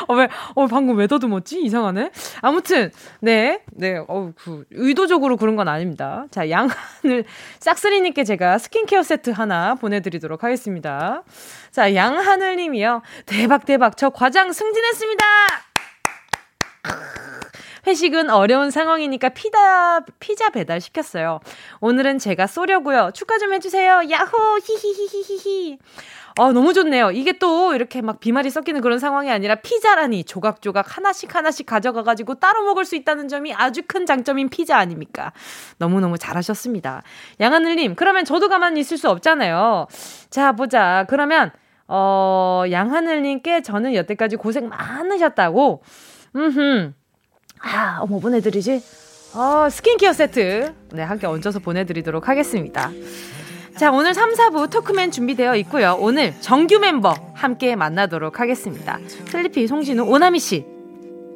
어, 왜, 어, 방금 왜 더듬었지? 이상하네. 아무튼 네, 네, 어, 그, 의도적으로 그런 건 아닙니다. 자, 양한을 싹쓰리님께 제가 스킨케어 세트 하나 보내드리도록 하겠습니다. 자, 양하늘님이요. 대박 대박 저 과장 승진했습니다. 회식은 어려운 상황이니까 피자, 피자 배달 시켰어요. 오늘은 제가 쏘려고요. 축하 좀 해주세요. 야호 히히히히히히. 아, 너무 좋네요. 이게 또 이렇게 막 비말이 섞이는 그런 상황이 아니라 피자라니 조각조각 하나씩 하나씩 가져가가지고 따로 먹을 수 있다는 점이 아주 큰 장점인 피자 아닙니까? 너무너무 잘하셨습니다. 양하늘님, 그러면 저도 가만히 있을 수 없잖아요. 자, 보자. 그러면 어, 양하늘님께 저는 여태까지 고생 많으셨다고 음흠 아, 뭐 보내드리지? 어, 스킨케어 세트 네, 함께 얹어서 보내드리도록 하겠습니다. 자, 오늘 삼, 사부 토크맨 준비되어 있고요. 오늘 정규 멤버 함께 만나도록 하겠습니다. 슬리피, 송진우, 오나미씨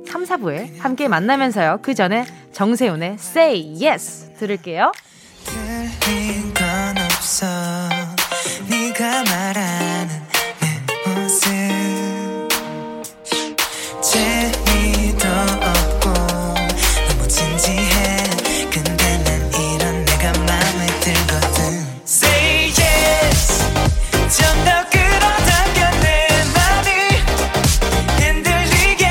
삼, 사부에 함께 만나면서요. 그 전에 정세훈의 Say Yes 들을게요. 틀린 건 없어 네가 말하는 내 모습 재미도 없고 너무 진지해. 근데 난 이런 내가 마음에 들거든. Say yes 좀 더 끌어당겨 내 맘이 흔들리게.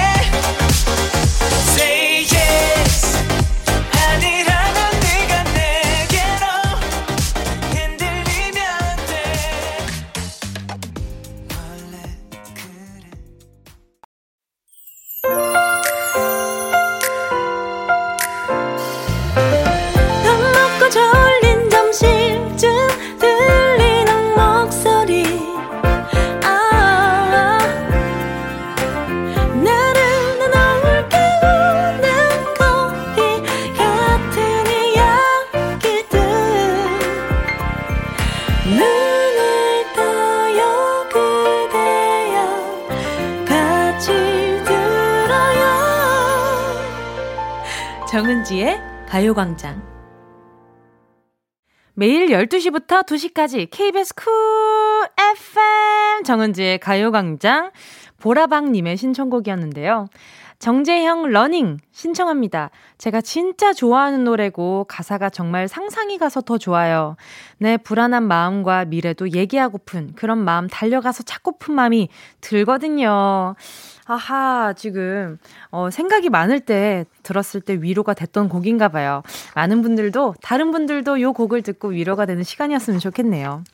Say yes 아니라면 네가 내게로 흔들리면 돼. 원래 그래. 밥 먹고 졸린 점심쯤 들리는 목소리. 아, 나른한 어울 깨우는 거리 같은 이야기들. 눈을 떠요 그대여 같이 들어요. 정은지의 가요광장. 매일 열두 시부터 두 시까지 케이비에스 쿨 에프엠 정은지의 가요광장. 보라방님의 신청곡이었는데요. 정재형 러닝 신청합니다. 제가 진짜 좋아하는 노래고 가사가 정말 상상이 가서 더 좋아요. 내 불안한 마음과 미래도 얘기하고픈 그런 마음, 달려가서 찾고픈 마음이 들거든요. 아하, 지금 어, 생각이 많을 때 들었을 때 위로가 됐던 곡인가 봐요. 많은 분들도, 다른 분들도 이 곡을 듣고 위로가 되는 시간이었으면 좋겠네요.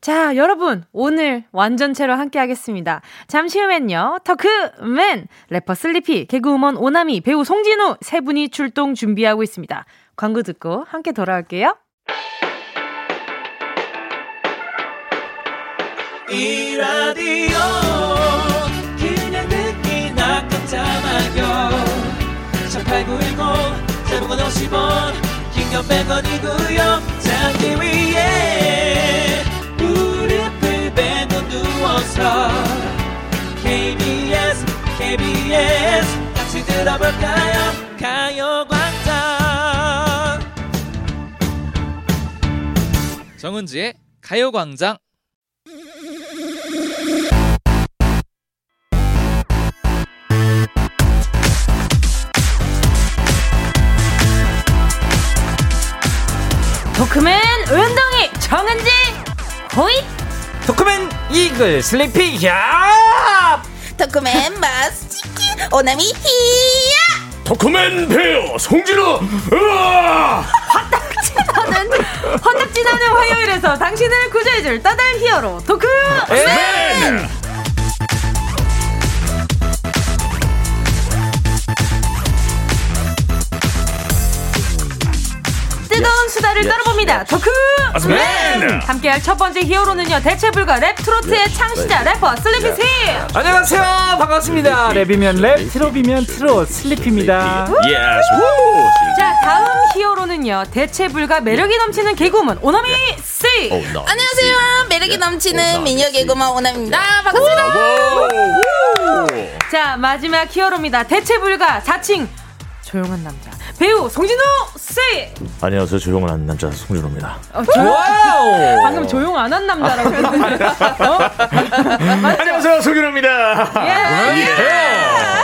자, 여러분 오늘 완전체로 함께 하겠습니다. 잠시 후면요. 토크맨, 래퍼 슬리피, 개그우먼 오나미, 배우 송진우 세 분이 출동 준비하고 있습니다. 광고 듣고 함께 돌아올게요. 이 라디오 그냥 듣기나 깜짝마요. 일팔구일공 대부분 오십 원 긴건 백 원이고요. 잠기 위에 무릎을 베고 누워서 케이비에스 케이비에스 같이 들어볼까요. 가요광장, 정은지의 가요광장. 토크맨 은동이, 정은지 호잇. 토크맨 이글, 슬리피 야. 토크맨 마스치키, 오나미 히야. 토크맨 배우 송진우 으아. 허딱지나는 허딱지나는 화요일에서 당신을 구제해줄 따달 히어로 토크맨. 뜨거운 수다를 떨어봅니다. 토크맨! 함께할 첫 번째 히어로는요, 대체불가 랩 트로트의 창시자 래퍼 슬리피 씨. 안녕하세요, 반갑습니다. 랩이면 랩, 트롯이면 트롯, 슬리피입니다. 자, 다음 히어로는요, 대체불가 매력이 넘치는 개그우먼 오나미 씨. 안녕하세요, 매력이 넘치는 미녀 개그우먼 오나미입니다. 반갑습니다. 자, 마지막 히어로입니다. 대체불가 사칭 조용한 남자 배우 송진우 씨. 안녕하세요, 조용한 남자 송진우입니다. 어, 조용... 방금 조용 안 한 남자라고 했는데. 어? 안녕하세요, 송진우입니다. 예. 예. 예.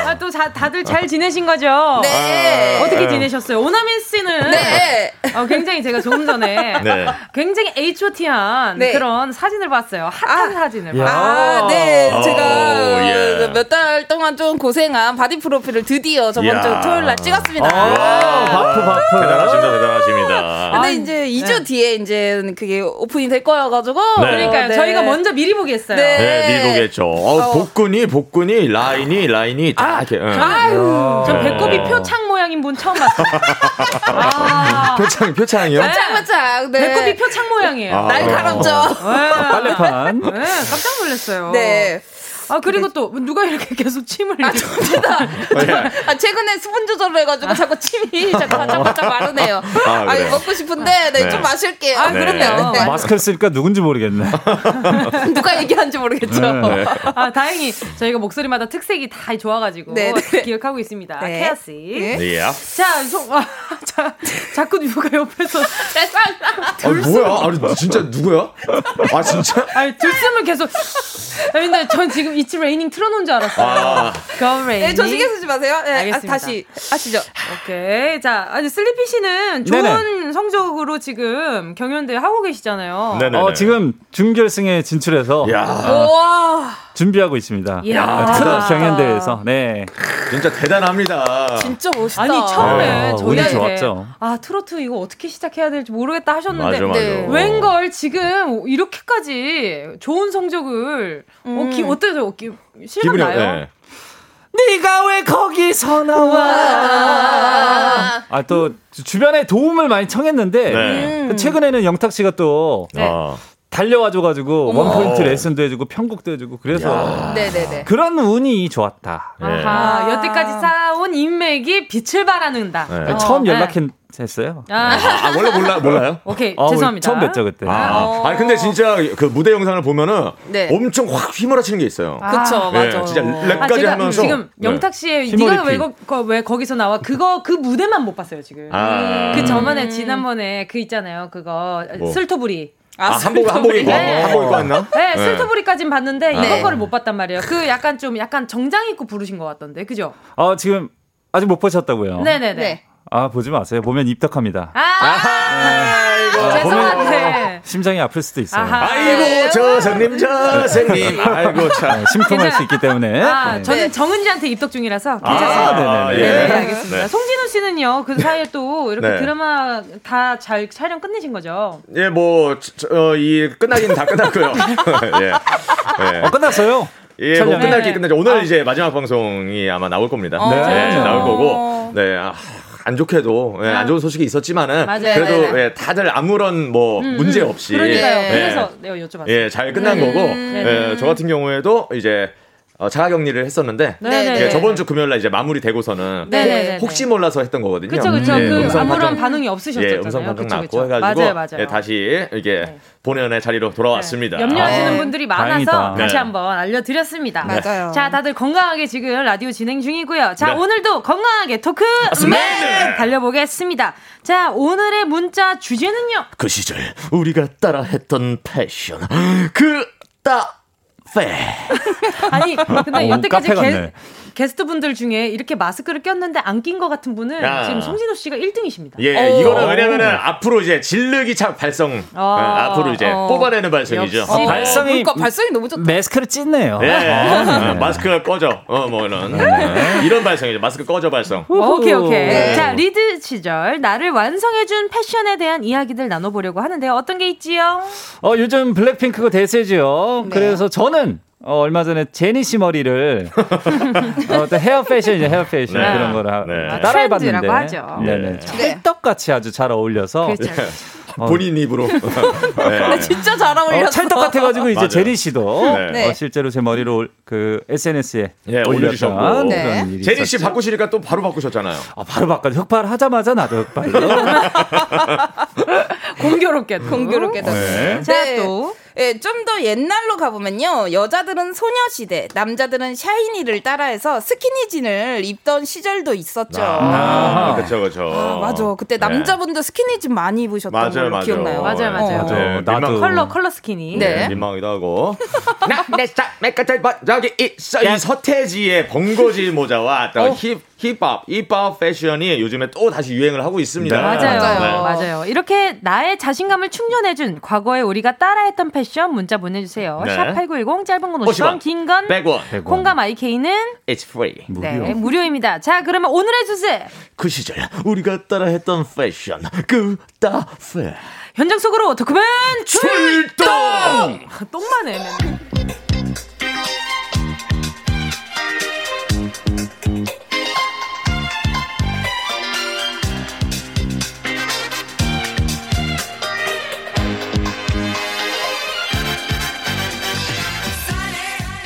아, 또 자, 다들 잘 지내신 거죠? 네. 아, 어떻게 네. 지내셨어요? 오나민 씨는 네. 어, 굉장히 제가 조금 전에 네. 굉장히 에이치 오.T한 네. 그런 사진을 봤어요. 핫한 아, 사진을. 아, 네. 오, 제가 예. 몇 달 동안 좀 고생한 바디 프로필을 드디어 저번 야. 주 토요일 날 찍었습니다. 바프 바프 대단하십니다, 대단하십니다. 근데 이제 이 주 네. 뒤에 이제 그게 오픈이 될 거여가지고 네. 그러니까요. 네. 저희가 먼저 미리 보겠어요. 네, 네 미리 보겠죠. 어우, 어. 복근이 복근이 라인이 라인이 아, 다 이렇게. 응. 아유, 전 배꼽이 표창 모양인 분 처음 봤어요. 아. 표창 표창이요? 표창 표창. 네. 배꼽이 표창 모양이에요. 아. 날카롭죠. 네. 빨래판. 네, 깜짝 놀랐어요. 네. 아 그리고 근데... 또 누가 이렇게 계속 침을 아 저다. 아 최근에 수분 조절을 해가지고 자꾸 침이 자꾸 반짝반짝 마르네요. 아, 아 그래. 먹고 싶은데 아, 네, 네. 좀 마실게요. 아 그렇네요. 네. 네. 마스크를 쓰니까 누군지 모르겠네. 누가 얘기하는지 모르겠죠. 네, 네. 아 다행히 저희가 목소리마다 특색이 다 좋아가지고 네, 네. 기억하고 있습니다. 네. 케아 씨. 네. 네. 자, 송, 아, 자 자꾸 누가 옆에서 아, 뭐야? 아니 진짜 누구야? 아 진짜? 아니 들숨을 계속. 근데 전 지금 It's Raining 틀어놓은 줄 알았어요. 아. Go Raining. 네, 저 신경 쓰지 마세요. 네, 알겠습니다. 아, 다시 하시죠. 오케이. 자, 아니 슬리피 씨는 좋은 네네. 성적으로 지금 경연대 하고 계시잖아요. 네네. 어, 지금 준결승에 진출해서 와. 준비하고 있습니다. 야, 경연대회에서. 네. 진짜 대단합니다. 진짜 멋있다. 아니 처음에 저희한테 아 트로트 이거 어떻게 시작해야 될지 모르겠다 하셨는데 맞아, 맞아. 네. 웬걸 지금 이렇게까지 좋은 성적을 음. 어, 기, 어때요? 기, 실감 기분이, 나요? 네. 네가 왜 거기서 나와? 아 또 주변에 도움을 많이 청했는데 네. 최근에는 영탁 씨가 또. 네. 어. 달려와줘가지고 원포인트 레슨도 해주고 편곡도 해주고 그래서 네네네. 그런 운이 좋았다. 아하, 네. 여태까지 쌓아온 인맥이 빛을 발하는다. 네. 어, 처음 연락했어요. 네. 아. 아, 원래 몰라 몰라요? 오케이 아, 죄송합니다. 처음 뵀죠 그때. 아, 아니, 근데 진짜 그 무대 영상을 보면은 네. 엄청 확 휘몰아치는 게 있어요. 아, 그렇죠, 네, 맞아. 진짜 랩까지 아, 하면서 지금 영탁 씨의 네. 네가 왜, 거, 왜 거기서 나와 그거 그 무대만 못 봤어요 지금. 아. 그 저번에 음. 지난번에 그 있잖아요 그거 뭐. 슬토부리. 아, 아 한복 한복 입고 한복 입고 왔나? 네, 네. 슬토브리까지는 봤는데 네. 이번 거를 못 봤단 말이에요. 그 약간 좀 약간 정장 입고 부르신 것 같던데, 그죠? 아 지금 아직 못 보셨다고요? 네네네. 네. 아 보지 마세요. 보면 입덕합니다. 아, 아이고. 아 죄송한데 심장이 아플 수도 있어요. 아하. 아이고 저 선생님 저 선생님 아이고 참 심쿵할 수 있기 때문에. 아 네. 저는 정은지한테 입덕 중이라서 괜찮습니다. 아, 네네. 네, 네, 알겠습니다. 네. 송진우 씨는요 그 사이에 또 이렇게 네. 드라마 다 잘 촬영 끝내신 거죠? 예, 뭐 이 끝나긴 다 끝났고요. 예. 예. 어, 끝났어요. 예, 뭐 끝날 게 끝나죠. 오늘 아. 이제 마지막 방송이 아마 나올 겁니다. 네, 네. 네 나올 거고. 네. 아. 안 좋게도 예, 안 좋은 소식이 있었지만은 맞아요, 그래도 맞아요. 예, 다들 아무런 뭐 음, 문제 없이 그러니까요. 예, 그래서 내가 여쭤봤어요. 예, 잘 끝난 음, 거고 예, 저 같은 경우에도 이제 어, 자가격리를 했었는데 예, 저번 주 금요일 날 이제 마무리되고서는 네네네. 혹시 몰라서 했던 거거든요. 그렇죠, 그렇죠. 음, 그 아무런 파종, 반응이 없으셨잖아요. 예, 음성 반응 났고 해가지고 맞아요, 맞아요. 예, 다시 이게 네. 본연의 자리로 돌아왔습니다. 네. 염려하시는 아, 분들이 많아서 다행이다. 다시 네. 한번 알려드렸습니다. 네. 맞아요. 자, 다들 건강하게 지금 라디오 진행 중이고요. 자, 네. 오늘도 건강하게 토크맨 달려보겠습니다. 자, 오늘의 문자 주제는요. 그 시절 우리가 따라했던 패션 그따. 아니 근데 오, 여태까지 게, 게스트분들 중에 이렇게 마스크를 꼈는데 안 낀 것 같은 분은 야. 지금 송진호 씨가 일 등이십니다. 예, 오. 이거는 왜냐면은 앞으로 이제 진르기차 발성 아. 앞으로 이제 어. 뽑아내는 발성이죠. 아, 발성이 그러니까 발성이 너무 좋다. 마스크를 찢네요. 예, 아. 마스크가 꺼져. 어, 뭐 이런 네. 이런 발성이죠. 마스크 꺼져 발성. 오케이 오케이. 네. 자 리드 시절 나를 완성해준 패션에 대한 이야기들 나눠보려고 하는데요. 어떤 게 있지요? 어 요즘 블랙핑크가 대세지요. 네. 그래서 저는 어, 얼마 전에 제니 씨 머리를 어, 또 헤어 패션 이제 헤어 패션 네. 그런 거를 네. 따라해봤는데 하죠. 네, 네. 찰떡같이 아주 잘 어울려서 그렇죠. 어. 본인 입으로 네. 진짜 잘 어울려. 어, 찰떡 같아가지고 이제 제니 씨도 네. 어, 실제로 제 머리로 그 에스엔에스에 네, 올려주셨고 네. 제니 씨 바꾸시니까 또 바로 바꾸셨잖아요. 아, 바로 바꿔 흑발 하자마자 나도 흑발. 공교롭게 공교롭게 네. 자 또. 예, 좀 더 옛날로 가보면요. 여자들은 소녀시대, 남자들은 샤이니를 따라해서 스키니진을 입던 시절도 있었죠. 아, 그렇죠, 그렇죠. 아, 맞아. 그때 남자분들 네. 스키니진 많이 입으셨던 맞아요, 걸로 기억나요. 맞아요, 맞아요. 맞아요. 네, 나도 컬러, 컬러 스키니. 네. 네. 민망하기도 하고. 나, 내 싹, 맥가탈, 저기 있어. 이 서태지의 번거지 모자와 또 힙. 힙합, 힙합 패션이 요즘에 또 다시 유행을 하고 있습니다. 맞아요. 맞아요. 맞아요. 이렇게 나의 자신감을 충전해준 과거에 우리가 따라했던 패션 문자 보내주세요. 네. 샵팔구일공 짧은 건 오십 원, 긴 건 백 원. 콩감 아이케이는 It's free. 무료. 네, 무료입니다. 자, 그러면 오늘의 주제. 그 시절 우리가 따라했던 패션. 그따 패. 현장 속으로 토크맨 출동! 출동! 똥만 해.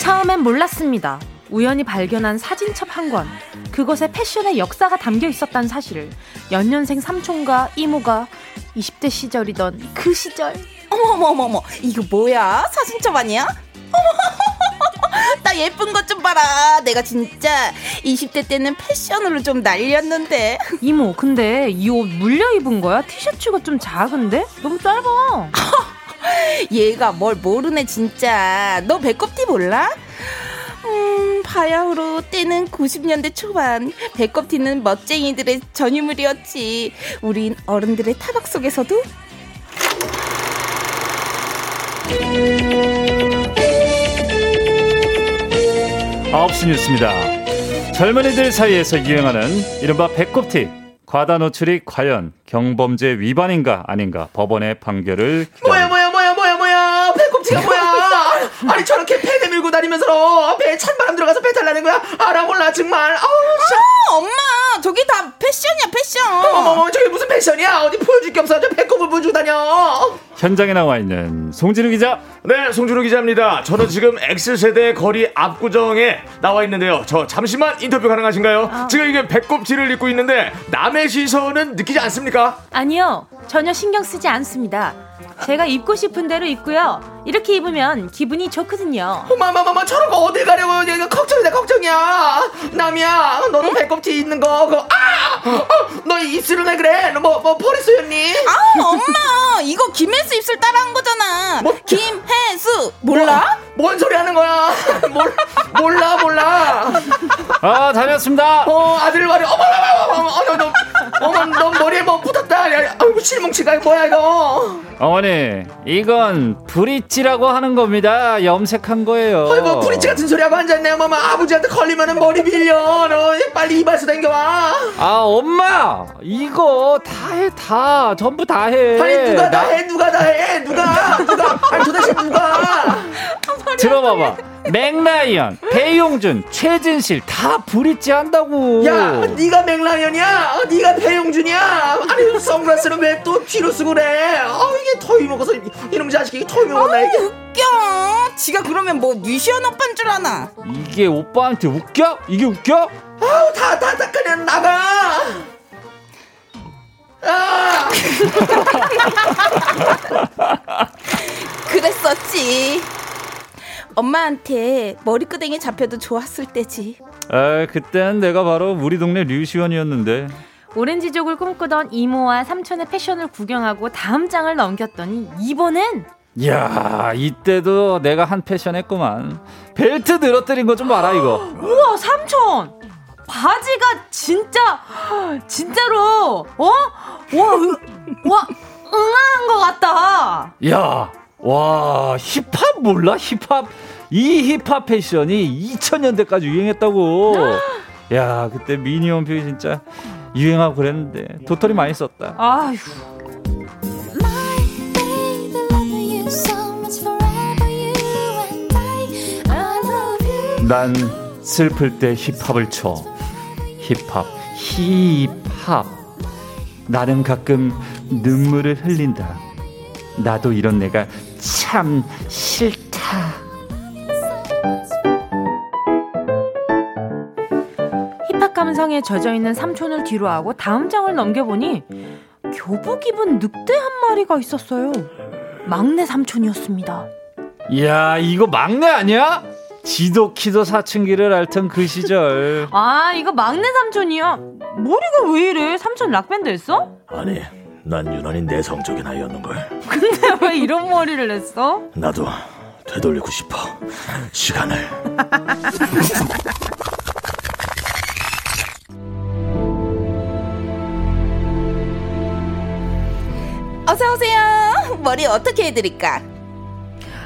처음엔 몰랐습니다. 우연히 발견한 사진첩 한 권, 그것에 패션의 역사가 담겨 있었다는 사실을. 연년생 삼촌과 이모가 이십 대 시절이던 그 시절. 어머머머머, 이거 뭐야? 사진첩 아니야? 나 예쁜 것 좀 봐라. 내가 진짜 이십 대 때는 패션으로 좀 날렸는데. 이모, 근데 이 옷 물려 입은 거야? 티셔츠가 좀 작은데? 너무 짧아. 얘가 뭘 모르네 진짜. 너 배꼽티 몰라? 음, 바야흐로 때는 구십 년대 초반 배꼽티는 멋쟁이들의 전유물이었지. 우린 어른들의 타박 속에서도 아홉 시 뉴스입니다. 젊은이들 사이에서 유행하는 이른바 배꼽티, 과다 노출이 과연 경범죄 위반인가 아닌가 법원의 판결을 기다립니다. 뭐야 뭐야 뭐야 뭐야 뭐야 배꼽티가 뭐야. 아니 저렇게 배 내밀고 다니면서 배에 찬바람 들어가서 배탈 나는 거야. 알아 몰라 정말. 아, 엄마 저게 다 패션이야 패션. 어머머 저게 무슨 패션이야. 어디 보여줄 게 없어. 저 배꼽을 보여주고 다녀. 현장에 나와 있는 송진우 기자. 네, 송진우 기자입니다. 저는 지금 X세대 거리 압구정에 나와 있는데요. 저 잠시만 인터뷰 가능하신가요? 아. 지금 이게 배꼽티를 입고 있는데 남의 시선은 느끼지 않습니까? 아니요, 전혀 신경 쓰지 않습니다. 제가 입고 싶은 대로 입고요. 이렇게 입으면 기분이 좋거든요. 마마마마 저런 거 어딜 가려고. 얘가 걱정이다 걱정이야. 남이야 너도 응? 배꼽티 있는 거 그거. 아! 어, 너 입술은 왜 그래? 뭐, 뭐 버리수였니? 아 엄마 이거 김혜수 입술 따라한 거잖아. 뭐? 김혜수 몰라? 뭐, 뭔 소리 하는 거야. 몰, 몰라 몰라. 아 다녔습니다. 어 아들 말이 어머 어머 어머 어머 너 머리에 뭐 붙었다. 아이고 실뭉치가 뭐야 이거. 어머니 이건 브릿지라고 하는 겁니다. 염색한 거예요. 어이 뭐 브릿지 같은 소리하고 앉았네. 엄마 아버지한테 걸리면 머리 빌려. 너 빨리 이발소 댕겨와. 아 엄마 이거 다 해 다 전부 다 해. 아니 누가 나... 다 해 누가 다 해 누가 누가 아니 도대체 누가. 들어봐봐. 맥라이언, 배용준, 최진실 다 브릿지 한다고. 야, 네가 맥라이언이야? 네가 배용준이야? 아니 선글라스는 왜 또 뒤로 쓰고 그래? 아 이게 더위 먹어서 이놈 자식이 이게 더위 먹었나 이게. 웃겨. 지가 그러면 뭐 뉘시언 오빠인 줄 아나? 이게 오빠한테 웃겨? 이게 웃겨? 아우 다 다 다 그냥 나가. 아! 그랬었지. 엄마한테 머리끄댕이 잡혀도 좋았을 때지. 아, 그땐 내가 바로 우리 동네 류시원이었는데. 오렌지족을 꿈꾸던 이모와 삼촌의 패션을 구경하고 다음 장을 넘겼더니 이번엔 이야 이때도 내가 한 패션 했구만. 벨트 늘어뜨린 거 좀 봐라 이거. 우와 삼촌 바지가 진짜 진짜로 어? 와, 으, 와 응아한 거 같다. 야 와 힙합 몰라 힙합. 이 힙합 패션이 이천 년대까지 유행했다고. 야 그때 미니홈피 진짜 유행하고 그랬는데 도토리 많이 썼다. 아휴 난 슬플 때 힙합을 쳐. 힙합 힙합 나는 가끔 눈물을 흘린다. 나도 이런 내가 참 싫다. 힙합 감성에 젖어있는 삼촌을 뒤로하고 다음 장을 넘겨보니 교복 입은 늑대 한 마리가 있었어요. 막내 삼촌이었습니다. 이야 이거 막내 아니야? 지도 키도 사춘기를 앓던 그 시절. 아 이거 막내 삼촌이야? 머리가 왜 이래? 삼촌 락밴드 했어? 아니 난 유난히 내성적인 아이였는걸. 근데 왜 이런 머리를 했어? 나도 되돌리고 싶어 시간을. 어서오세요. 머리 어떻게 해드릴까?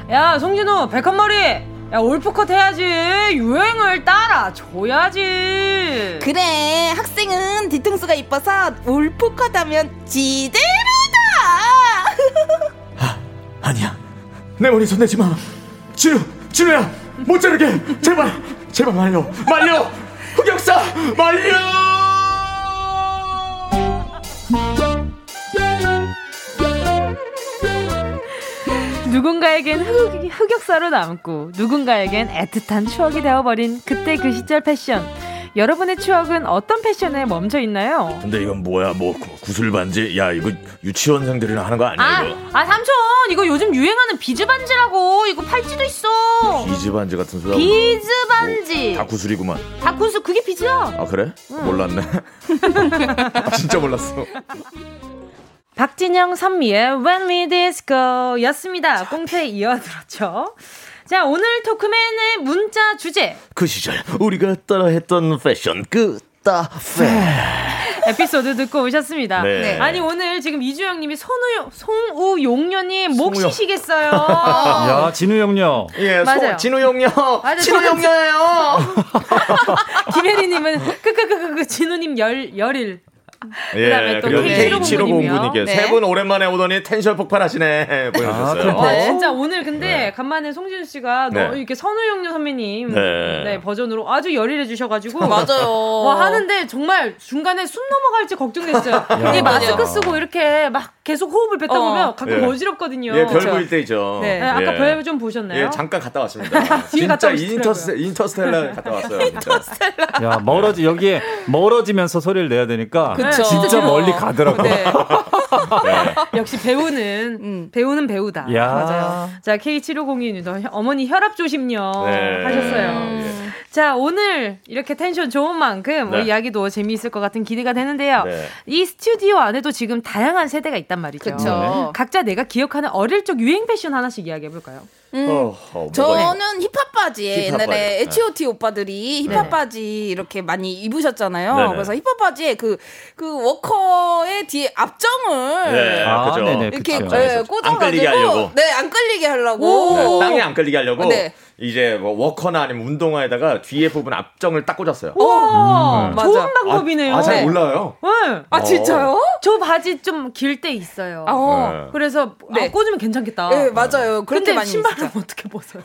야 송진우 백합머리 야 올프컷 해야지. 유행을 따라줘야지. 그래 학생은 뒤통수가 이뻐서 올프컷 하면 지대로다. 아, 아니야 내 머리 손대지 마. 진우 진우야 못 자르게 제발 제발 말려 말려 흑역사 말려. 누군가에겐 흑, 흑역사로 남고 누군가에겐 애틋한 추억이 되어버린 그때 그 시절 패션. 여러분의 추억은 어떤 패션에 멈춰 있나요? 근데 이건 뭐야? 뭐 구슬 반지? 야 이거 유치원생들이나 하는 거 아니야? 아, 이거? 아 삼촌 이거 요즘 유행하는 비즈 반지라고. 이거 팔찌도 있어. 비즈 반지 같은 소리. 비즈 반지. 뭐, 다 구슬이구만. 다 구슬. 그게 비즈야. 아 그래? 응. 몰랐네. 아, 진짜 몰랐어. 박진영 선미의 When We Disco 였습니다. 꽁트에 이어 들었죠. 자, 오늘 토크맨의 문자 주제. 그 시절 우리가 따라했던 패션 그따 패. 에피소드 듣고 오셨습니다. 네. 아니 오늘 지금 이주영님이 손우 송우용녀님 목시시겠어요. 야 진우용녀. 예 맞아요. 진우용녀. 진우용녀예요. 김혜리님은 크크크크 진우님 열 열일. 예, 그리고 K7509님께서 네. 세 분 오랜만에 오더니 텐션 폭발하시네 보여주셨어요. 아, 어? 진짜 오늘 근데 네. 간만에 송진우 씨가 네. 이렇게 선우용료 선배님 네. 네, 버전으로 아주 열일해 주셔가지고 맞아요. 와, 하는데 정말 중간에 숨 넘어갈지 걱정됐어요. 이게 마스크 쓰고 이렇게 막 계속 호흡을 뱉다 보면 어. 가끔 예. 어지럽거든요. 예, 별 볼 때죠. 네. 네. 네. 아까 별 좀 보셨나요? 예, 잠깐 갔다 왔습니다. 진짜 인터스텔라 인터스텔라 갔다 왔어요. 인터스텔라. 야 멀어지 여기에 멀어지면서 소리를 내야 되니까. 그 그쵸. 진짜 멀리 가더라고요. 네. 네. 역시 배우는 음. 배우는 배우다. 야. 맞아요. 자 케이 칠오공이 어머니 혈압 조심요 네. 하셨어요. 음. 자 오늘 이렇게 텐션 좋은 만큼 네. 우리 이야기도 재미있을 것 같은 기대가 되는데요. 네. 이 스튜디오 안에도 지금 다양한 세대가 있단 말이죠. 네. 각자 내가 기억하는 어릴 적 유행 패션 하나씩 이야기해볼까요? 음. 어, 어, 저는 힙합 바지에 힙합 옛날에 바지. 에이치 오 티 오빠들이 힙합 네. 바지 이렇게 많이 입으셨잖아요. 네네. 그래서 힙합 바지에 그, 그 워커의 뒤에 앞정을 네. 아, 네네, 이렇게 네, 꽂아가지고 안 끌리게 하려고 네, 안 끌리게 하려고 네, 땅에 안 끌리게 하려고 네. 이제 뭐 워커나 아니면 운동화에다가 뒤에 부분 앞정을 딱 꽂았어요. 와, 음, 네. 좋은 방법이네요. 아, 아, 잘 몰라요. 네. 아, 진짜요? 저 바지 좀 길 때 있어요. 아, 어. 네. 그래서 네. 아, 꽂으면 괜찮겠다. 네, 맞아요. 그런데 신발은 어떻게 벗어요?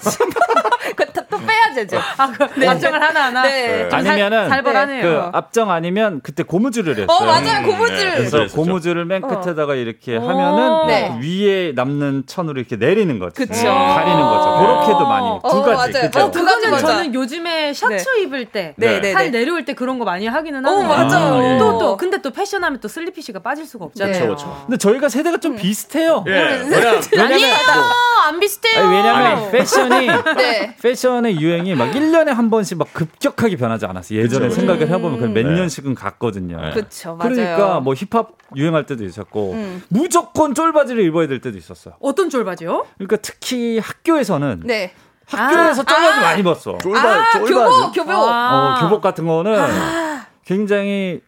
또 빼야지, 이제. 아, 그 네. 앞정을 하나하나. 네. 네. 아니면은 살벌하네요. 그 앞정 아니면 그때 고무줄을 했어요. 어, 맞아요. 고무줄. 네. 그래서 그렇죠. 고무줄을 맨 끝에다가 어. 이렇게 하면은 네. 위에 남는 천으로 이렇게 내리는 거죠. 그렇죠. 가리는 거죠. 그렇게도 많이. 두 어, 가지. 맞아요. 그죠? 어, 그거는 맞아. 저는 요즘에 셔츠 네. 입을 때, 네. 네. 살 내려올 때 그런 거 많이 하기는 하는데. 어, 맞아요. 또, 또, 근데 또 패션하면 또 슬리피씨가 빠질 수가 없잖아요. 그렇죠, 그렇죠. 근데 저희가 세대가 좀 비슷해요. 예. 왜냐면, 왜냐면, 아니에요. 뭐, 안 비슷해요. 아니, 왜냐면 아니. 패션이, 네. 패션의 유행이 막 일 년에 한 번씩 막 급격하게 변하지 않았어요. 예전에 그쵸, 생각을 음. 해보면 몇 네. 년씩은 갔거든요. 네. 그렇죠, 맞아요. 그러니까 뭐 힙합 유행할 때도 있었고, 음. 무조건 쫄바지를 입어야 될 때도 있었어요. 어떤 쫄바지요? 그러니까 특히 학교에서는. 네. 학교에서 쫄바지 아, 많이 입었어. 쫄바지, 아, 교복, 교복. 아. 어, 교복 같은 거는 아. 굉장히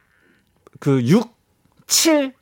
그 육, 칠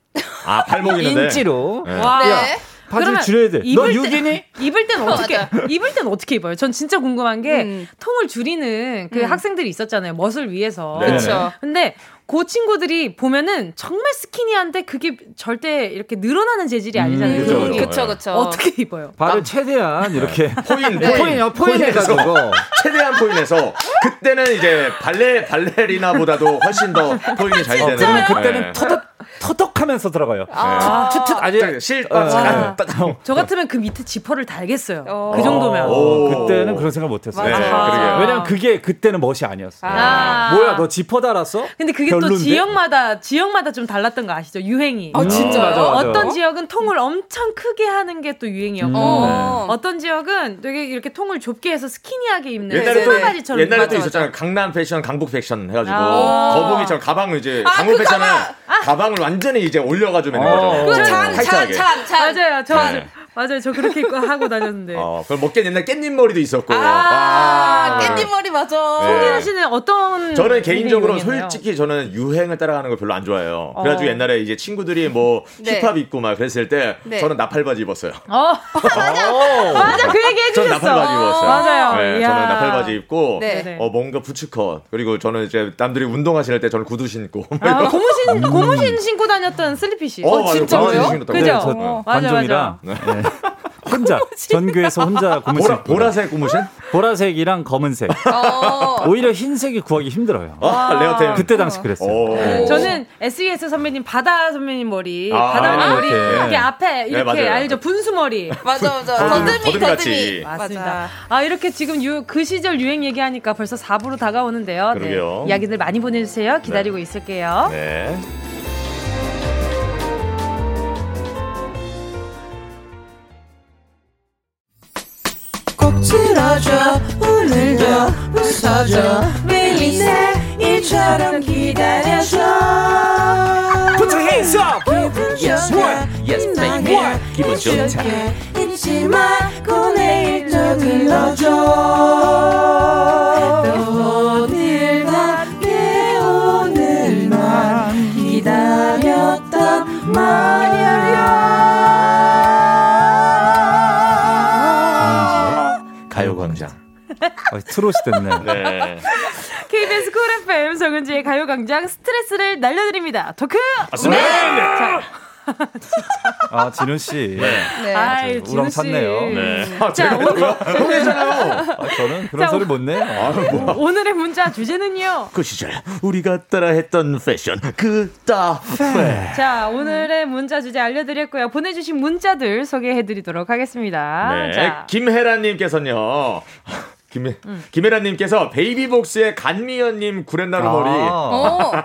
아, 팔목 있는데. 인치로. 네. 와. 네. 바지를 줄여야 돼. 너 육이니? 입을 땐 어떻게? 어, 입을 땐 어떻게 입어요? 전 진짜 궁금한 게 음. 통을 줄이는 그 음. 학생들이 있었잖아요. 멋을 위해서. 네. 그렇죠. 근데 그 친구들이 보면은 정말 스키니한데 그게 절대 이렇게 늘어나는 재질이 아니잖아요. 음, 그렇죠, 그렇죠, 그렇죠. 어떻게 입어요? 발을 최대한 이렇게 포인, 네. 포인, 포인에서 포인 최대한 포인에서 그때는 이제 발레 발레리나보다도 훨씬 더 포인이 잘 되는. 어, 그때는 네. 터덕 터덕하면서 들어가요. 아, 툭툭 아주 실저 같으면 그 밑에 지퍼를 달겠어요. 그 정도면. 오. 그때는 그런 생각 못했어요. 네. 아. 왜냐면 그게 그때는 멋이 아니었어. 아. 뭐야, 너 지퍼 달았어? 근데 그게 별론데? 또 지역마다 지역마다 좀 달랐던 거 아시죠? 유행이. 아, 진짜. 맞아, 맞아. 어떤 지역은 통을 엄청 크게 하는 게 또 유행이었고, 음. 네. 어떤 지역은 되게 이렇게 통을 좁게 해서 스키니하게 입는. 옛날에 또 바지처럼. 옛날에 또 있었잖아요. 강남 패션, 강북 패션 해가지고 아. 거북이처럼 가방 이제 강북 아, 그 패션은 가방. 아. 가방을 완전히 이제 올려가지고 있는 거죠. 그거 잔, 잔, 잔, 잔. 맞아요. 저, 네. 맞아요. 저 그렇게 하고 다녔는데. 어, 그럼 먹게 옛날 깻잎머리도 있었고. 아, 아~ 깻잎머리 맞아. 송진우 씨는 어떤. 저는 개인적으로 솔직히 저는 유행을 따라가는 걸 별로 안 좋아해요. 어. 그래가지고 옛날에 이제 친구들이 뭐 네. 힙합 입고 막 그랬을 때 네. 저는 나팔바지 입었어요. 어, 맞아. 맞아. 그 얘기 해주셨어. 저는 나팔바지 입었어요. 맞아요. 네, 저는 나팔바지 입고 네. 어, 뭔가 부츠컷. 그리고 저는 이제 남들이 운동하실 때 저는 구두 신고. 아, 고무신, 음. 고무신 신고 다녔던 슬리피 씨. 어, 어 진짜요? 그죠? 네, 어, 맞아, 맞아. 네. 혼자 전교에서 혼자 고무신 보라, 보라색 고무신? 보라색이랑 검은색. 어. 오히려 흰색이 구하기 힘들어요. 아, 레어템. 그때 당시 그랬어요. 오. 저는 에스이에스 선배님 바다 선배님 머리, 아, 바다 머리 이렇게. 이렇게 앞에 이렇게, 네, 맞아요. 알죠? 분수머리. 맞아 맞아. 더듬이 더듬이. 맞습니다. 아, 이렇게 지금 유, 그 시절 유행 얘기하니까 벌써 사 부로 다가오는데요. 네. 이야기들 많이 보내주세요. 기다리고, 네, 있을게요. 네. 꼭 들어줘. 오늘도 웃어줘. 매일 새일처럼 기다려줘. Put your hands up. 기분 좋아. Yes, baby. 기분 좋다. 잊지 말고 내일 또 들러줘. 또 오늘답게 오늘만 기다렸단 말이야. 가요광장. 어, 트롯이 됐네. 네. 케이비에스 쿨 에프엠 정은지의 가요광장, 스트레스를 날려드립니다. 토크! 네! 아, 진우 씨. 네. 아, 우렁 찼네요. 네. 아, 제가 뭐라고요? 그러잖아요. 아, 저는 그런 자, 소리 못 내요. 아, 뭐. 오늘의 문자 주제는요. 그 시절 우리가 따라했던 패션 그따. 자, 오늘의 문자 주제 알려드렸고요. 보내주신 문자들 소개해드리도록 하겠습니다. 네. 김혜란님께서는요. 김, 음. 김혜라님께서 베이비복스의 간미연님 구렛나루 머리 아~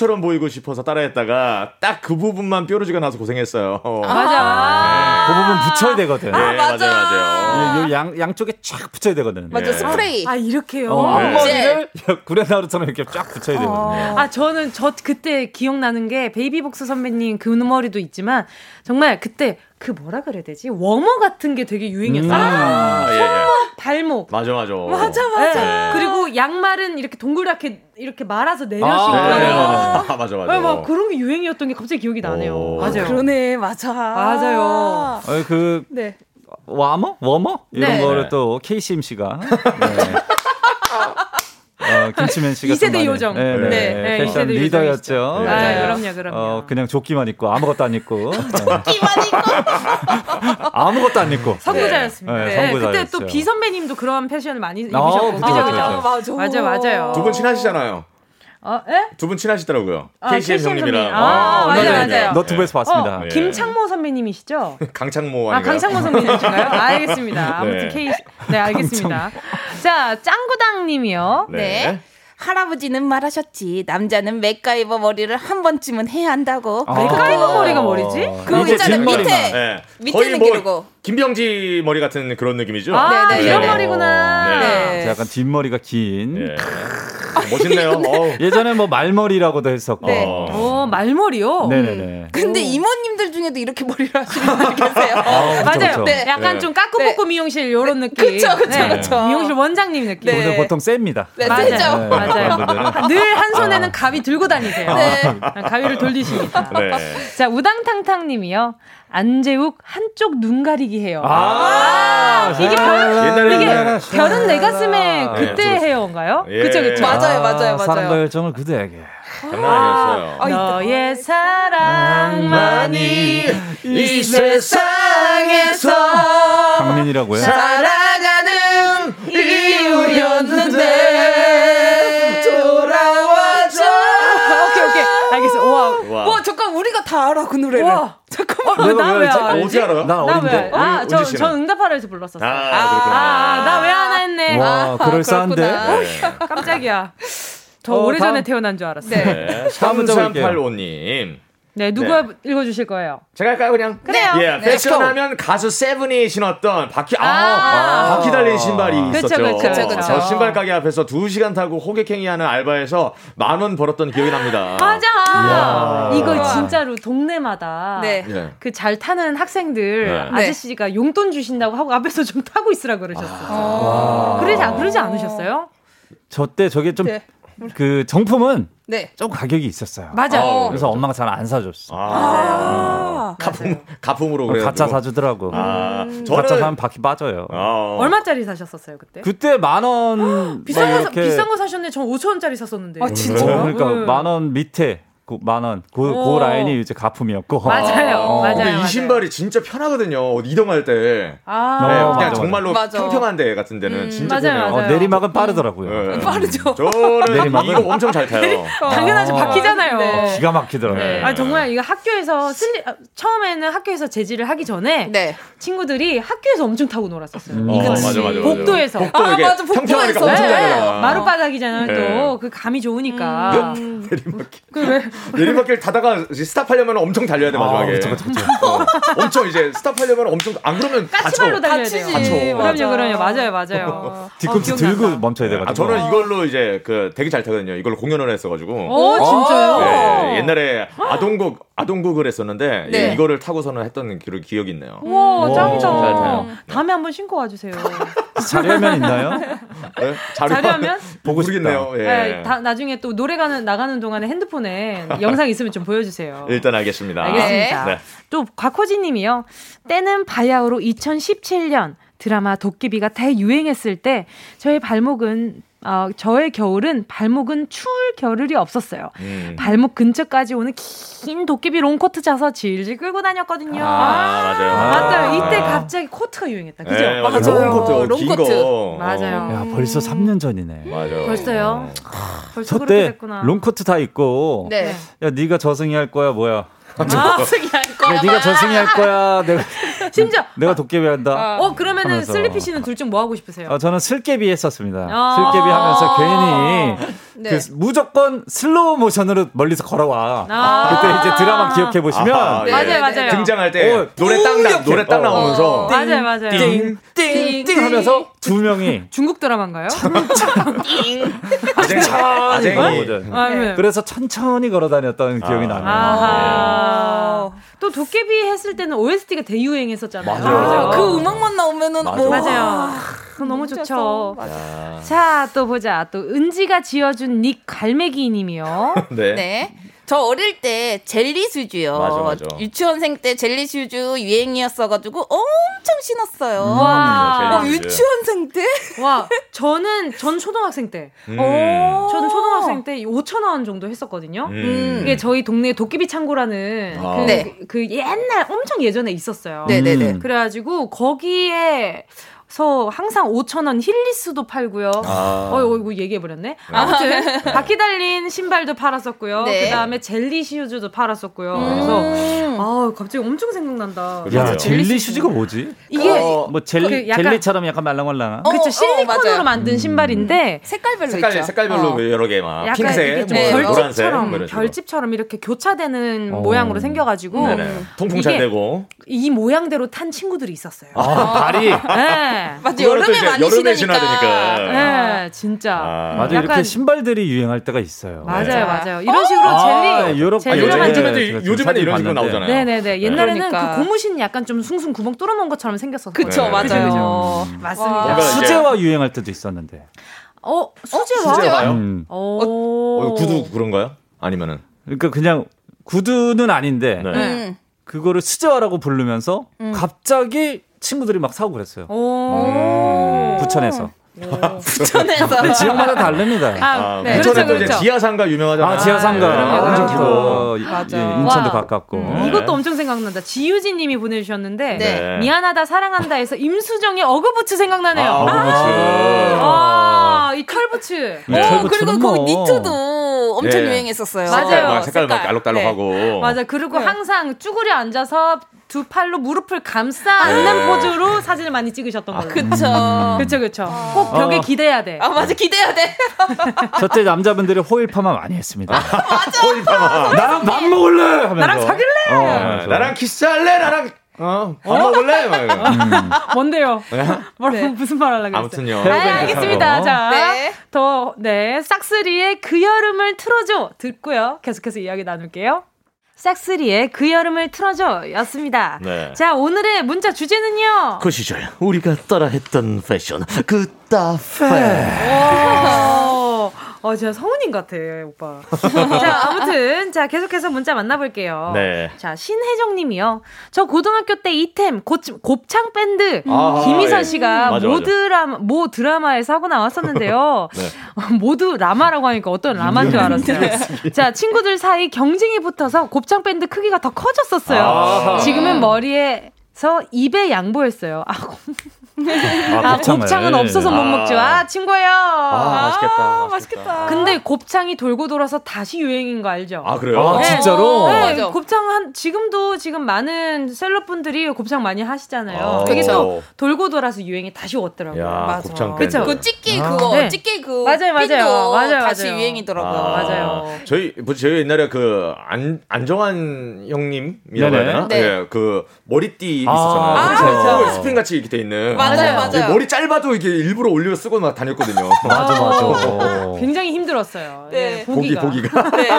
소두처럼 보이고 싶어서 따라했다가 딱 그 부분만 뾰루지가 나서 고생했어요. 아~ 맞아. 아~ 네. 그 부분 붙여야 되거든. 아, 네, 맞아. 맞아요, 맞아요. 요, 요 양, 양쪽에 쫙 붙여야 되거든. 맞아, 네. 스프레이. 아, 이렇게요. 어, 네. 머리를 구렛나루처럼 이렇게 쫙 붙여야 되거든요. 어~ 아, 저는 저 그때 기억나는 게 베이비복스 선배님 그 머리도 있지만 정말 그때 그 뭐라 그래야 되지? 워머 같은 게 되게 유행했어요. 음~ 아, 아~ 예, 예. 발목. 맞아, 맞아. 맞아, 맞아. 네. 그리고 양말은 이렇게 동그랗게 이렇게 말아서 내려신 거예요. 아, 네. 아, 맞아, 맞아. 맞아. 아니, 막 그런 게 유행이었던 게 갑자기 기억이 나네요. 오. 맞아요. 그러네, 맞아. 맞아요. 아니, 그, 네. 와머? 워머? 이런, 네, 거를 또 케이씨엠씨가. 네. 어, 김치맨 씨가 이 세대 요정. 네, 네, 네, 네, 패션 이 세대 리더였죠. 네. 아, 그럼요, 그럼요. 어, 그냥 조끼만 입고 아무것도 안 입고. 조끼만 입고. 아무것도 안 입고. 선구자였습니다. 네. 네, 네, 그때 또 비 선배님도 그런 패션을 많이 입으셨고. 어, 맞아, 맞아, 맞아, 맞아, 맞아요. 두 분 친하시잖아요. 어, 예? 두 분 친하시더라고요. 아, 케이씨엠 형님이랑. 아, 아, 맞아요, 맞아요. 너튜브에서, 네, 봤습니다. 어, 예. 김창모 선배님이시죠? 강창모 아닌가요? 아, 강창모 선배님이신가요? 아, 알겠습니다. 아무튼 케이, 네, K... 네, 알겠습니다. 강창모. 자, 짱구당님이요. 네. 네. 할아버지는 말하셨지. 남자는 맥가이버 머리를 한 번쯤은 해야 한다고. 아~ 맥가이버 머리가 머리지? 그 밑에, 네, 밑에는 뭐 기르고. 김병지 머리 같은 그런 느낌이죠? 아, 네네, 이런, 네, 머리구나. 네. 네. 자, 약간 뒷머리가 긴. 네. 멋있네요. 예전에 뭐 말머리라고도 했었고. 네. 어, 말머리요? 네네네. 근데 이모님들 중에도 이렇게 머리를 하시는 분들 계세요. 아, 그쵸, 맞아요. 그쵸. 네. 약간, 네, 좀 까꾸볶음, 네, 미용실 요런, 네, 느낌. 그쵸, 그쵸, 네, 그쵸. 미용실 원장님 느낌. 네. 보통 셉니다. 네, 맞아요. 네, 맞아요. 늘 한 손에는 가위 들고 다니세요. 네. 가위를 돌리십니다. 네. 자, 우당탕탕님이요. 안재욱 한쪽 눈 가리기 해요. 아, 아~ 이게 별은, 이게 별은 내 가슴에 그때, 네, 헤어인가요? 예. 그쵸, 그쵸. 맞아요, 맞아요, 맞아요. 사랑과 열정을 그대에게. 장난 아니었어요. 아, 너의 사랑만이 이 세상에서 강민이라고요? 사랑하는 이유였는데 돌아와줘. 오케이, 오케이. 알겠어. 와, 와, 잠깐, 우리가 다 알아, 그 노래를. 와. 잠깐만, 나 왜 알아? 어디 알아요? 나 어린데. 아, 저, 저 응답하라에서 불렀었어요. 아, 아, 나 왜 하나 했네. 와, 아, 그럴싸한데. 네. 깜짝이야. 저 어, 오래전에 다음, 태어난 줄 알았어요. 네. 삼삼팔오님. 네, 누가, 네, 읽어주실 거예요? 제가 할까요, 그냥? 그래요. 예, yeah, 네. 패션하면 가수 세븐이 신었던 바퀴, 아, 아~ 바퀴 달린 신발이 그쵸, 있었죠. 그쵸, 그쵸, 그쵸. 신발 가게 앞에서 두 시간 타고 호객행위하는 알바에서 만 원 벌었던 기억이 납니다. 맞아. 이거 진짜로 동네마다, 네, 그 잘 타는 학생들, 네, 아저씨가 용돈 주신다고 하고 앞에서 좀 타고 있으라 그러셨어요. 그러지, 그러지 않으셨어요? 저 때 저게 좀, 네, 그 정품은, 네, 좀 가격이 있었어요. 맞아. 어, 그래서 그렇죠. 엄마가 잘 안 사줬어. 아, 아~ 가품, 가품으로 그래요. 가짜 사주더라고. 아, 음. 가짜 사면 바퀴 빠져요. 아~ 얼마짜리 사셨었어요 그때? 그때 만 원. 비싼 거, 비싼 거 사셨네. 전 오천 원짜리 샀었는데. 아, 진짜요? 그러니까 음. 만 원 밑에. 그 만 원, 그, 그 라인이 이제 가품이었고. 맞아요, 어. 맞아요. 근데 이 신발이 맞아요. 진짜 편하거든요. 이동할 때. 아, 네, 그냥 맞아, 정말로 맞아. 평평한 데 같은 데는 음, 진짜 맞아요, 편해요. 맞아요. 어, 내리막은 빠르더라고요. 음. 네. 빠르죠. 저는 내리막은 이거 엄청 잘 타요. 당연하지, 바뀌잖아요. 네. 기가 막히더라고요. 네. 아, 정말 이거 학교에서 슬리, 처음에는 학교에서 재질을 하기 전에 네. 친구들이 학교에서 엄청 타고 놀았었어요. 음. 어, 맞아, 맞아. 복도에서. 복도 아, 맞아, 평평하니까 엄청 잘 타요. 마룻바닥이잖아요. 네. 또 그 감이 좋으니까. 내리막길. 그 내리막길 타다가 스탑하려면 엄청 달려야 돼. 마지막에. 아, 그쵸, 그쵸, 그쵸. 어. 엄청 이제 스탑하려면 엄청 안 그러면 까치발로 달려야 돼요. 그럼요, 그럼요. 맞아요, 맞아요. 뒤꿈치 어, 들고 멈춰야 돼가지고. 아, 저는 이걸로 이제 그 되게 잘 타거든요. 이걸로 공연을 했어가지고. 오, 진짜요? 네, 옛날에 아동곡 아동곡을 했었는데 네. 이거를 타고서는 했던 기, 기억이 있네요. 와, 짱이다. 다음에 한번 신고 와주세요. 자료화면 있나요? 네? 자료화면? 보고 싶네요. 예. 네, 다, 나중에 또 노래가는 나가는 동안에 핸드폰에 영상 있으면 좀 보여주세요. 일단 알겠습니다. 알겠습니다. 네. 네. 또 곽호진님이요. 때는 바야흐로 이천십칠 년 드라마 도깨비가 대유행했을 때 저의 발목은 어, 저의 겨울은 발목은 추울 겨를이 없었어요. 음. 발목 근처까지 오는 긴 도깨비 롱코트 자서 질질 끌고 다녔거든요. 아, 아, 맞아요. 아, 맞아요. 이때 갑자기 코트가 유행했다. 그죠? 네, 맞아요. 롱코트. 롱코트. 맞아요. 야, 벌써 삼 년 전이네. 맞아요. 벌써요? 아, 벌써 그렇게 됐구나. 롱코트 다 입고. 네. 야, 네가 저승이 할 거야, 뭐야? 저승이 할 거야. 네가 저승이 할 거야. 내가 심지어 내가 도깨비 한다. 어, 어 그러면은 하면서. 슬리피 씨는 둘 중 뭐 하고 싶으세요? 어, 저는 슬깨비 했었습니다. 아~ 슬깨비 하면서 괜히 네. 그 무조건 슬로우 모션으로 멀리서 걸어와. 아~ 그때 이제 드라마 기억해 보시면 네. 맞아요, 맞아요. 등장할 때 오, 노래 딱 나, 노래 딱 나오면서 어. 맞아요, 맞아요. 띵띵띵 하면서 두 명이 중국 드라마인가요? 아쟁이, 아쟁이. 네. 그래서 천천히 걸어 다녔던 아. 기억이 나네요. 아~ 네. 또 도깨비 했을 때는 오에스티가 대유행했었잖아요. 맞아요. 맞아요. 그 음악만 나오면은 맞아요. 맞아요. 너무 좋죠. 맞아. 자, 또 보자. 또 은지가 지어준 닉 갈매기님이요. 네. 네. 저 어릴 때 젤리 슈즈요. 맞아, 맞아. 유치원생 때 젤리 슈즈 유행이었어가지고 엄청 신었어요. 와, 어, 유치원생 때? 와, 저는 전 초등학생 때. 음. 저는 초등학생 때 오천 원 정도 했었거든요. 음. 이게 저희 동네 도깨비 창고라는 아. 그, 네. 그 옛날 엄청 예전에 있었어요. 네네네. 음. 그래가지고 거기에 서 항상 오천 원 힐리스도 팔고요. 아. 어, 이거 얘기해버렸네. 아무튼 바퀴 달린 신발도 팔았었고요. 네. 그 다음에 젤리 슈즈도 팔았었고요. 음. 그래서 아 갑자기 엄청 생각난다. 야, 젤리 슈즈가 뭐지? 이게 어, 뭐 젤리 약간, 젤리처럼 약간 말랑말랑한. 어, 그렇죠. 실리콘으로 어, 만든 신발인데 음. 색깔별로 색깔, 있죠. 색깔별로 어. 여러 개 막. 핑색, 네. 별집처럼 뭐 별집처럼 이렇게 교차되는 오. 모양으로 생겨가지고 네네. 통풍 잘 되고 이 모양대로 탄 친구들이 있었어요. 아, 발이. 네. 맞아, 여름에 많이 여름에 신으니까. 네, 진짜. 아, 맞아, 약간... 이렇게 신발들이 유행할 때가 있어요. 맞아요, 네. 맞아요. 이런 식으로 아, 젤리. 여러, 젤리 아, 요즘에도, 요즘에도, 요즘에도, 요즘에도 이런 식으로 나오잖아요. 네네네. 네. 옛날에는 그러니까. 그 고무신 약간 좀 숭숭 구멍 뚫어놓은 것처럼 생겼었어요. 그쵸, 네. 맞아요. 그쵸, 그쵸. 맞습니다. 수제화 유행할 때도 있었는데. 어, 수제화? 어, 수제화요? 음. 어, 어, 구두 그런가요? 아니면은? 그러니까 그냥 구두는 아닌데, 네. 음. 그거를 수제화라고 부르면서 음. 갑자기 친구들이 막 사고 그랬어요. 음. 부천에서. 부천에서. 지역마다 다릅니다. 아, 아, 네. 부천에도 그렇죠, 그렇죠. 이제 지하상가 유명하잖아요. 아, 지하상가. 아, 엄청 크고. 아, 예, 인천도 와, 가깝고. 음. 네. 이것도 엄청 생각난다. 지유진님이 보내주셨는데 네. 네. 미안하다 사랑한다 해서 임수정의 어그부츠 생각나네요. 아, 어그부츠. 아, 이 털부츠. 네. 오, 털부츠 그리고 뭐. 그 니트도. 엄청 네. 유행했었어요. 맞아요. 색깔, 색깔 막 알록달록하고. 네. 맞아. 그리고 네. 항상 쭈그려 앉아서 두 팔로 무릎을 감싸 안는 네. 포즈로 사진을 많이 찍으셨던 아, 거예요. 그쵸. 그쵸, 그쵸. 아. 꼭 벽에 어. 기대야 돼. 아, 맞아. 기대야 돼. 저때 남자분들이 호일 파마 많이 했습니다. 아, 맞아. 호일 파마. 나랑 밥 먹을래? 하면서. 나랑 사귈래? 어, 네. 나랑 키스할래? 나랑. 어, 밥 먹을래? 음. 뭔데요? 네. 무슨 말 하려고 했어요? 아무튼요. 아, 알겠습니다. 자, 네. 더, 네. 싹쓰리의 그 여름을 틀어줘. 듣고요. 계속해서 이야기 나눌게요. 싹쓰리의 그 여름을 틀어줘. 였습니다. 네. 자, 오늘의 문자 주제는요. 그 시절, 우리가 따라했던 패션. 그따 패. 어, 진짜 성우님 같아, 오빠. 자, 아무튼, 자, 계속해서 문자 만나볼게요. 네. 자, 신혜정 님이요. 저 고등학교 때 이템, 곱, 곱창 밴드, 아, 김희선 예. 씨가 맞아, 모, 드라마, 모 드라마에서 하고 나왔었는데요. 네. 모두 라마라고 하니까 어떤 라마인 줄 알았어요. 자, 친구들 사이 경쟁이 붙어서 곱창 밴드 크기가 더 커졌었어요. 아, 지금은 머리에 서 입에 양보했어요. 아, 아, 아 곱창은 없어서 못 먹죠. 아, 친구예요. 아, 아, 맛있겠다, 아, 맛있겠다. 맛있겠다. 근데 곱창이 돌고 돌아서 다시 유행인 거 알죠? 아, 그래요? 아, 네. 진짜로? 네, 맞아. 곱창 한 지금도 지금 많은 셀럽분들이 곱창 많이 하시잖아요. 아, 그게 그쵸? 또 돌고 돌아서 유행이 다시 왔더라고요. 야, 맞아. 곱창 그쵸? 그 찌끼 아, 그거, 네. 찌끼 그 맞아요, 맞아요. 맞아요, 다시 맞아요. 유행이더라고요. 아, 맞아요. 저희 저희 옛날에 그 안 안정환 형님이라고 해야 되나? 네. 네. 그 머리띠 있었잖아요. 아, 그렇죠. 아, 스팸 같이 이렇게 돼 있는. 맞아요, 맞아요. 머리 짧아도 이게 일부러 올려 쓰고 막 다녔거든요. 맞아, 맞아. 굉장히 힘들었어요. 네, 보기, 보기가. 네.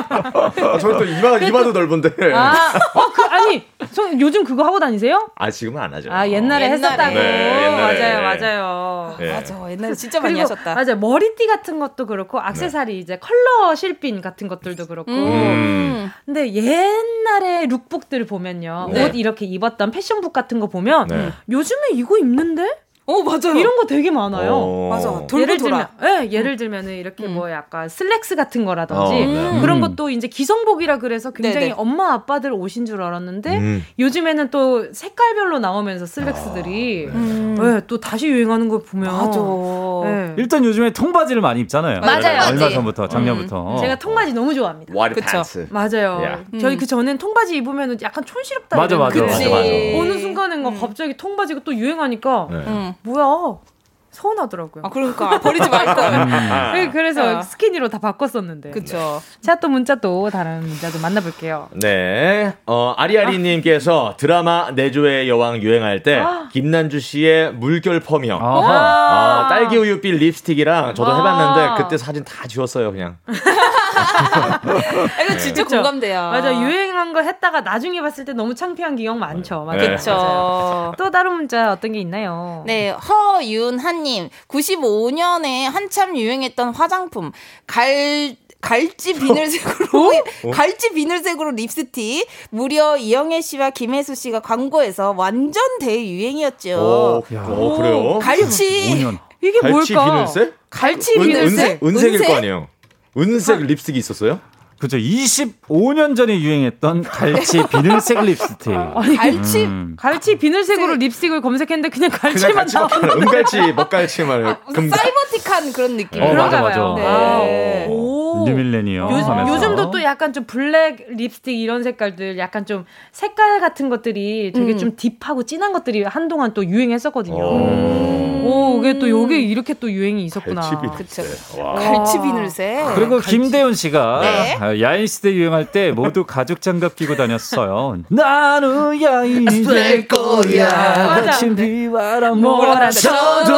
저는 또 이마, 이마도 넓은데. 아, 어, 그, 아니, 저 요즘 그거 하고 다니세요? 아, 지금은 안 하죠. 아, 옛날에, 옛날에. 했었다고. 네, 옛날에. 맞아요, 맞아요. 네. 맞아, 옛날에 진짜 많이 하셨다. 맞아, 머리띠 같은 것도 그렇고, 액세서리 네. 이제 컬러 실핀 같은 것들도 그렇고. 음. 근데 옛날에 룩북들 보면요, 네. 옷 이렇게 입었던 패션 같은 거 보면 네. 요즘에 이거 입는데? 어, 맞아요. 이런 거 되게 많아요. 맞아. 예를 들면, 예, 예를 들면은 이렇게 음. 뭐 약간 슬랙스 같은 거라든지 어, 네. 그런 것도 이제 기성복이라 그래서 굉장히 네네. 엄마 아빠들 옷인 줄 알았는데 음. 요즘에는 또 색깔별로 나오면서 슬랙스들이 아, 네. 음. 예, 또 다시 유행하는 걸 보면 맞아. 예. 일단 요즘에 통바지를 많이 입잖아요. 맞아요. 얼마 전부터, 작년부터. 음. 제가 통바지 너무 좋아합니다. 그렇죠. 맞아요. Yeah. 음. 저희 그 전엔 통바지 입으면은 약간 촌스럽다. 맞아, 맞아, 맞아, 맞아. 어느 순간엔 음. 갑자기 통바지가 또 유행하니까. 네. 음. 뭐야? 서운하더라고요. 아, 그러니까 버리지 말까. 네, 그래서 아. 스키니로 다 바꿨었는데. 그렇죠. 자, 또 문자 또 다른 문자도 만나볼게요. 네, 어, 아리아리님께서 아. 드라마 내조의 여왕 유행할 때 아. 김난주 씨의 물결 퍼명, 아, 딸기 우유빛 립스틱이랑 저도 아. 해봤는데 그때 사진 다 지웠어요 그냥. 이거 진짜 그쵸? 공감돼요. 맞아, 유행한 거 했다가 나중에 봤을 때 너무 창피한 기억 많죠. 맞아. 그렇죠. 또 다른 문자 어떤 게 있나요? 네, 허윤하님 구십오 년에 한참 유행했던 화장품 갈 갈지 비늘색으로 어? 갈지 비늘색으로 립스틱 무려 이영애 씨와 김혜수 씨가 광고에서 완전 대유행이었죠. 오, 오, 그래요? 갈치 오 년. 이게 갈치 뭘까? 비늘색? 갈치 은, 비늘색? 은색? 은색일 은색? 거 아니에요? 은색 립스틱이 있었어요? 그렇죠. 이십오 년 전에 유행했던 갈치 비늘색 립스틱. 아니, 갈치 음. 갈치 비늘색으로 립스틱을 검색했는데 그냥 갈치만 나왔는데. 은갈치, 먹갈치만. 아, 금... 사이버틱한 그런 느낌. 어, 맞아, 맞아. 네. 오. 뉴밀레니엄. 요즘도 또 약간 좀 블랙 립스틱 이런 색깔들, 약간 좀 색깔 같은 것들이 되게 음. 좀 딥하고 진한 것들이 한동안 또 유행했었거든요. 오. 오, 이게 또 요게 이렇게 또 유행이 있었구나. 갈치 비늘색. 갈치 비늘색. 그리고 갈치. 김대현 씨가. 네. 야인시대 유행할 때 모두 가죽 장갑 끼고 다녔어요. 나는 야인이 될 거야. 아침 비바람 몰아쳐도.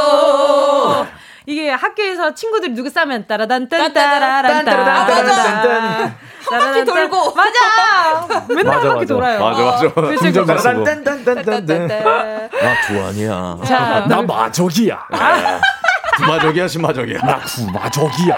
이게 학교에서 친구들이 누구 싸면 따라단 딴따라란 따라란 한 바퀴 돌고. 맞아. 맨날 한 바퀴 돌아요. 맞아, 맞아. 그래서 따라란 딴딴딴딴. 나 두안이야. 나 마적이야. 두마적이야, 신마적이야. 나 구마적이야.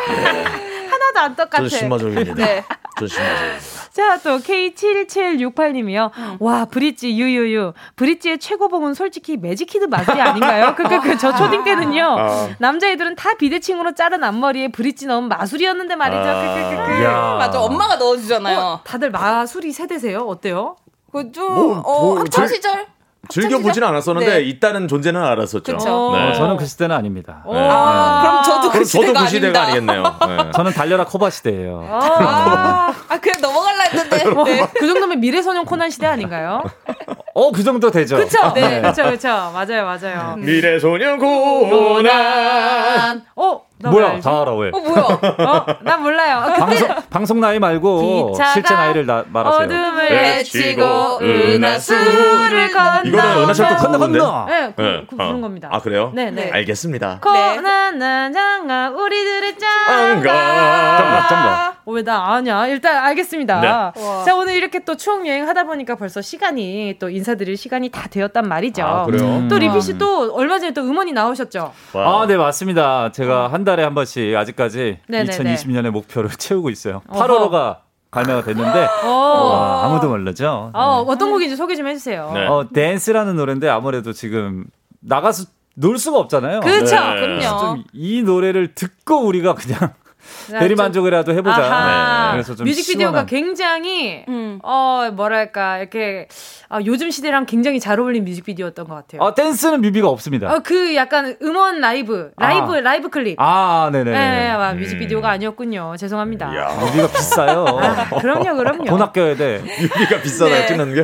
안 똑같아. 저 신마적입니다. 네. 저 신마적입니다. 자, 또 케이 칠칠육팔님이요. 와, 브릿지 유유유. 브릿지의 최고봉은 솔직히 매직키드 맛이 아닌가요? 그, 그, 그, 저 초딩 때는요. 아. 남자애들은 다 비대칭으로 자른 앞머리에 브릿지 넣은 마술이었는데 말이죠. 아. 맞아, 엄마가 넣어주잖아요. 어, 다들 마술이 세대세요? 어때요? 그 좀 뭐, 뭐, 어, 학창 시절. 즐겨보진 않았었는데 네. 있다는 존재는 알았었죠. 네. 저는 그 시대는 아닙니다. 네. 아, 그럼 저도 그 그럼 시대가, 저도 그 시대가 아니겠네요. 네. 저는 달려라 코바 시대예요. 아, 아 그냥 넘어갈라 했는데 네. 그 정도면 미래소년 코난 시대 아닌가요? 어, 그 정도 되죠. 그렇죠. 네, 그렇죠, 그렇죠. 맞아요, 맞아요. 미래소년 코난. 어, 뭐야? 다 알아 왜? 어, 뭐야? 어, 난 몰라요. 아, 방송, 방송 나이 말고 실제 나이를 나, 말하세요. 어둠을 헤치고 은하수를 건너. 이거는 은하철도 건너 건너. 네, 그, 그 부른 겁니다. 아, 그래요? 네, 네. 알겠습니다. 코난은 장가 우리들의 장가. 장가, 장가. 왜 나 아냐? 일단 알겠습니다. 네. 자, 오늘 이렇게 또 추억 여행 하다 보니까 벌써 시간이 또 인사드릴 시간이 다 되었단 말이죠. 아, 그래요? 음. 또 리피 씨도 얼마 전에 또 음원이 나오셨죠? 와. 아, 네, 맞습니다. 제가 한 달 달에 한 번씩 아직까지 네네네. 이천이십 년의 목표를 채우고 있어요. 어허. 팔월호가 발매가 됐는데 와, 아무도 모르죠. 어, 네. 어떤 곡인지 소개 좀 해주세요. 네. 어, 댄스라는 노래인데 아무래도 지금 나가서 놀 수가 없잖아요. 그렇죠. 네. 그럼요. 좀 이 노래를 듣고 우리가 그냥 대리만족이라도 해보자. 네. 그래서 좀 뮤직비디오가 시원한... 굉장히 음. 어 뭐랄까 이렇게 어, 요즘 시대랑 굉장히 잘 어울린 뮤직비디오였던 것 같아요. 아, 댄스는 뮤비가 없습니다. 어, 그 약간 음원 라이브 라이브 아. 라이브 클립. 아 네네. 네, 아, 뮤직비디오가 아니었군요. 죄송합니다. 뮤비가 비싸요. 아, 그럼요 그럼요. 돈 아껴야 돼. 뮤비가 비싸다. 네. 찍는 게.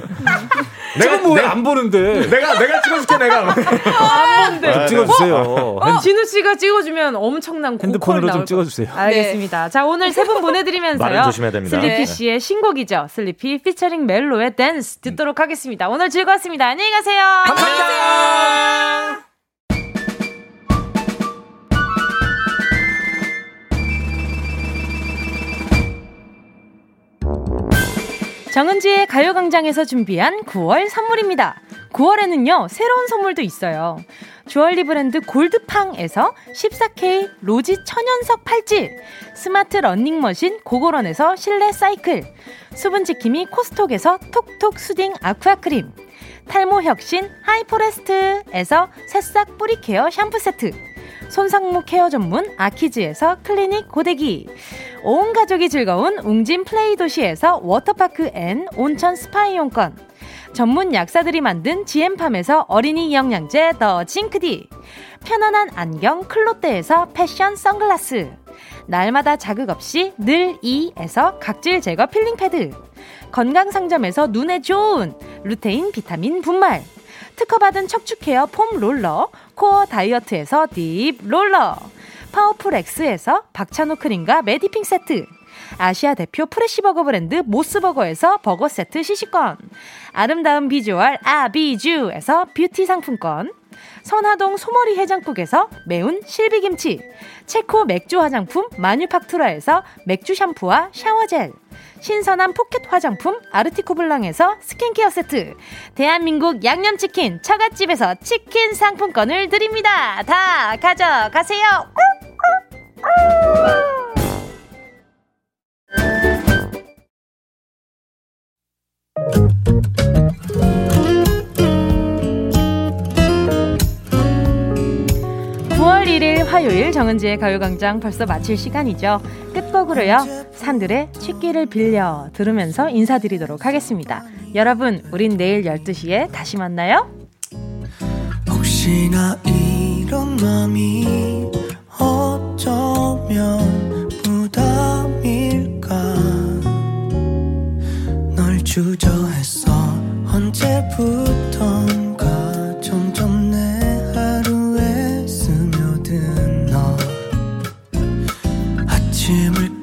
내가 뭐 안 보는데. 내가 내가 찍어줄게 내가. 안 보는데. 찍어주세요. 어? 어? 진우 씨가 찍어주면 엄청난 고퀄 핸드폰으로 나올 좀 찍어주세요. 알겠습니다. 네. 자 오늘 세 분 보내드리면서요. 조심해야 됩니다. 슬리피 씨의 신곡이죠. 슬리피 피처링 멜로의 댄스 듣도록 하겠습니다. 오늘 즐거웠습니다. 안녕히 가세요. 감사합니다. 정은지의 가요광장에서 준비한 구월 선물입니다. 구월에는요 새로운 선물도 있어요. 주얼리 브랜드 골드팡에서 십사 케이 로지 천연석 팔찌, 스마트 러닝머신 고고런에서 실내 사이클, 수분지킴이 코스톡에서 톡톡 수딩 아쿠아크림, 탈모혁신 하이포레스트에서 새싹 뿌리케어 샴푸 세트, 손상모 케어 전문 아키즈에서 클리닉 고데기, 온 가족이 즐거운 웅진 플레이 도시에서 워터파크 앤 온천 스파 이용권, 전문 약사들이 만든 지엠팜에서 어린이 영양제 더 징크디, 편안한 안경 클로떼에서 패션 선글라스, 날마다 자극 없이 늘 이에서 각질 제거 필링 패드, 건강 상점에서 눈에 좋은 루테인 비타민 분말, 특허받은 척추 케어 폼 롤러 코어 다이어트에서 딥 롤러, 파워풀 X에서 박찬호 크림과 메디핑 세트, 아시아 대표 프레시버거 브랜드 모스버거에서 버거 세트 시식권, 아름다운 비주얼 아비주에서 뷰티 상품권, 선화동 소머리 해장국에서 매운 실비김치, 체코 맥주 화장품 마뉴팍투라에서 맥주 샴푸와 샤워젤, 신선한 포켓 화장품 아르티코블랑에서 스킨케어 세트, 대한민국 양념치킨 처갓집에서 치킨 상품권을 드립니다. 다 가져가세요. 구월 일일 화요일 정은지의 가요광장 벌써 마칠 시간이죠. 끝곡으로요 산들의 취기를 빌려 들으면서 인사드리도록 하겠습니다. 여러분 우린 내일 열두 시에 다시 만나요. 혹시나 이런 마음이 어쩌면 부담일까 주저했어 언제부턴가 점점 내 하루에 스며든 너 아침을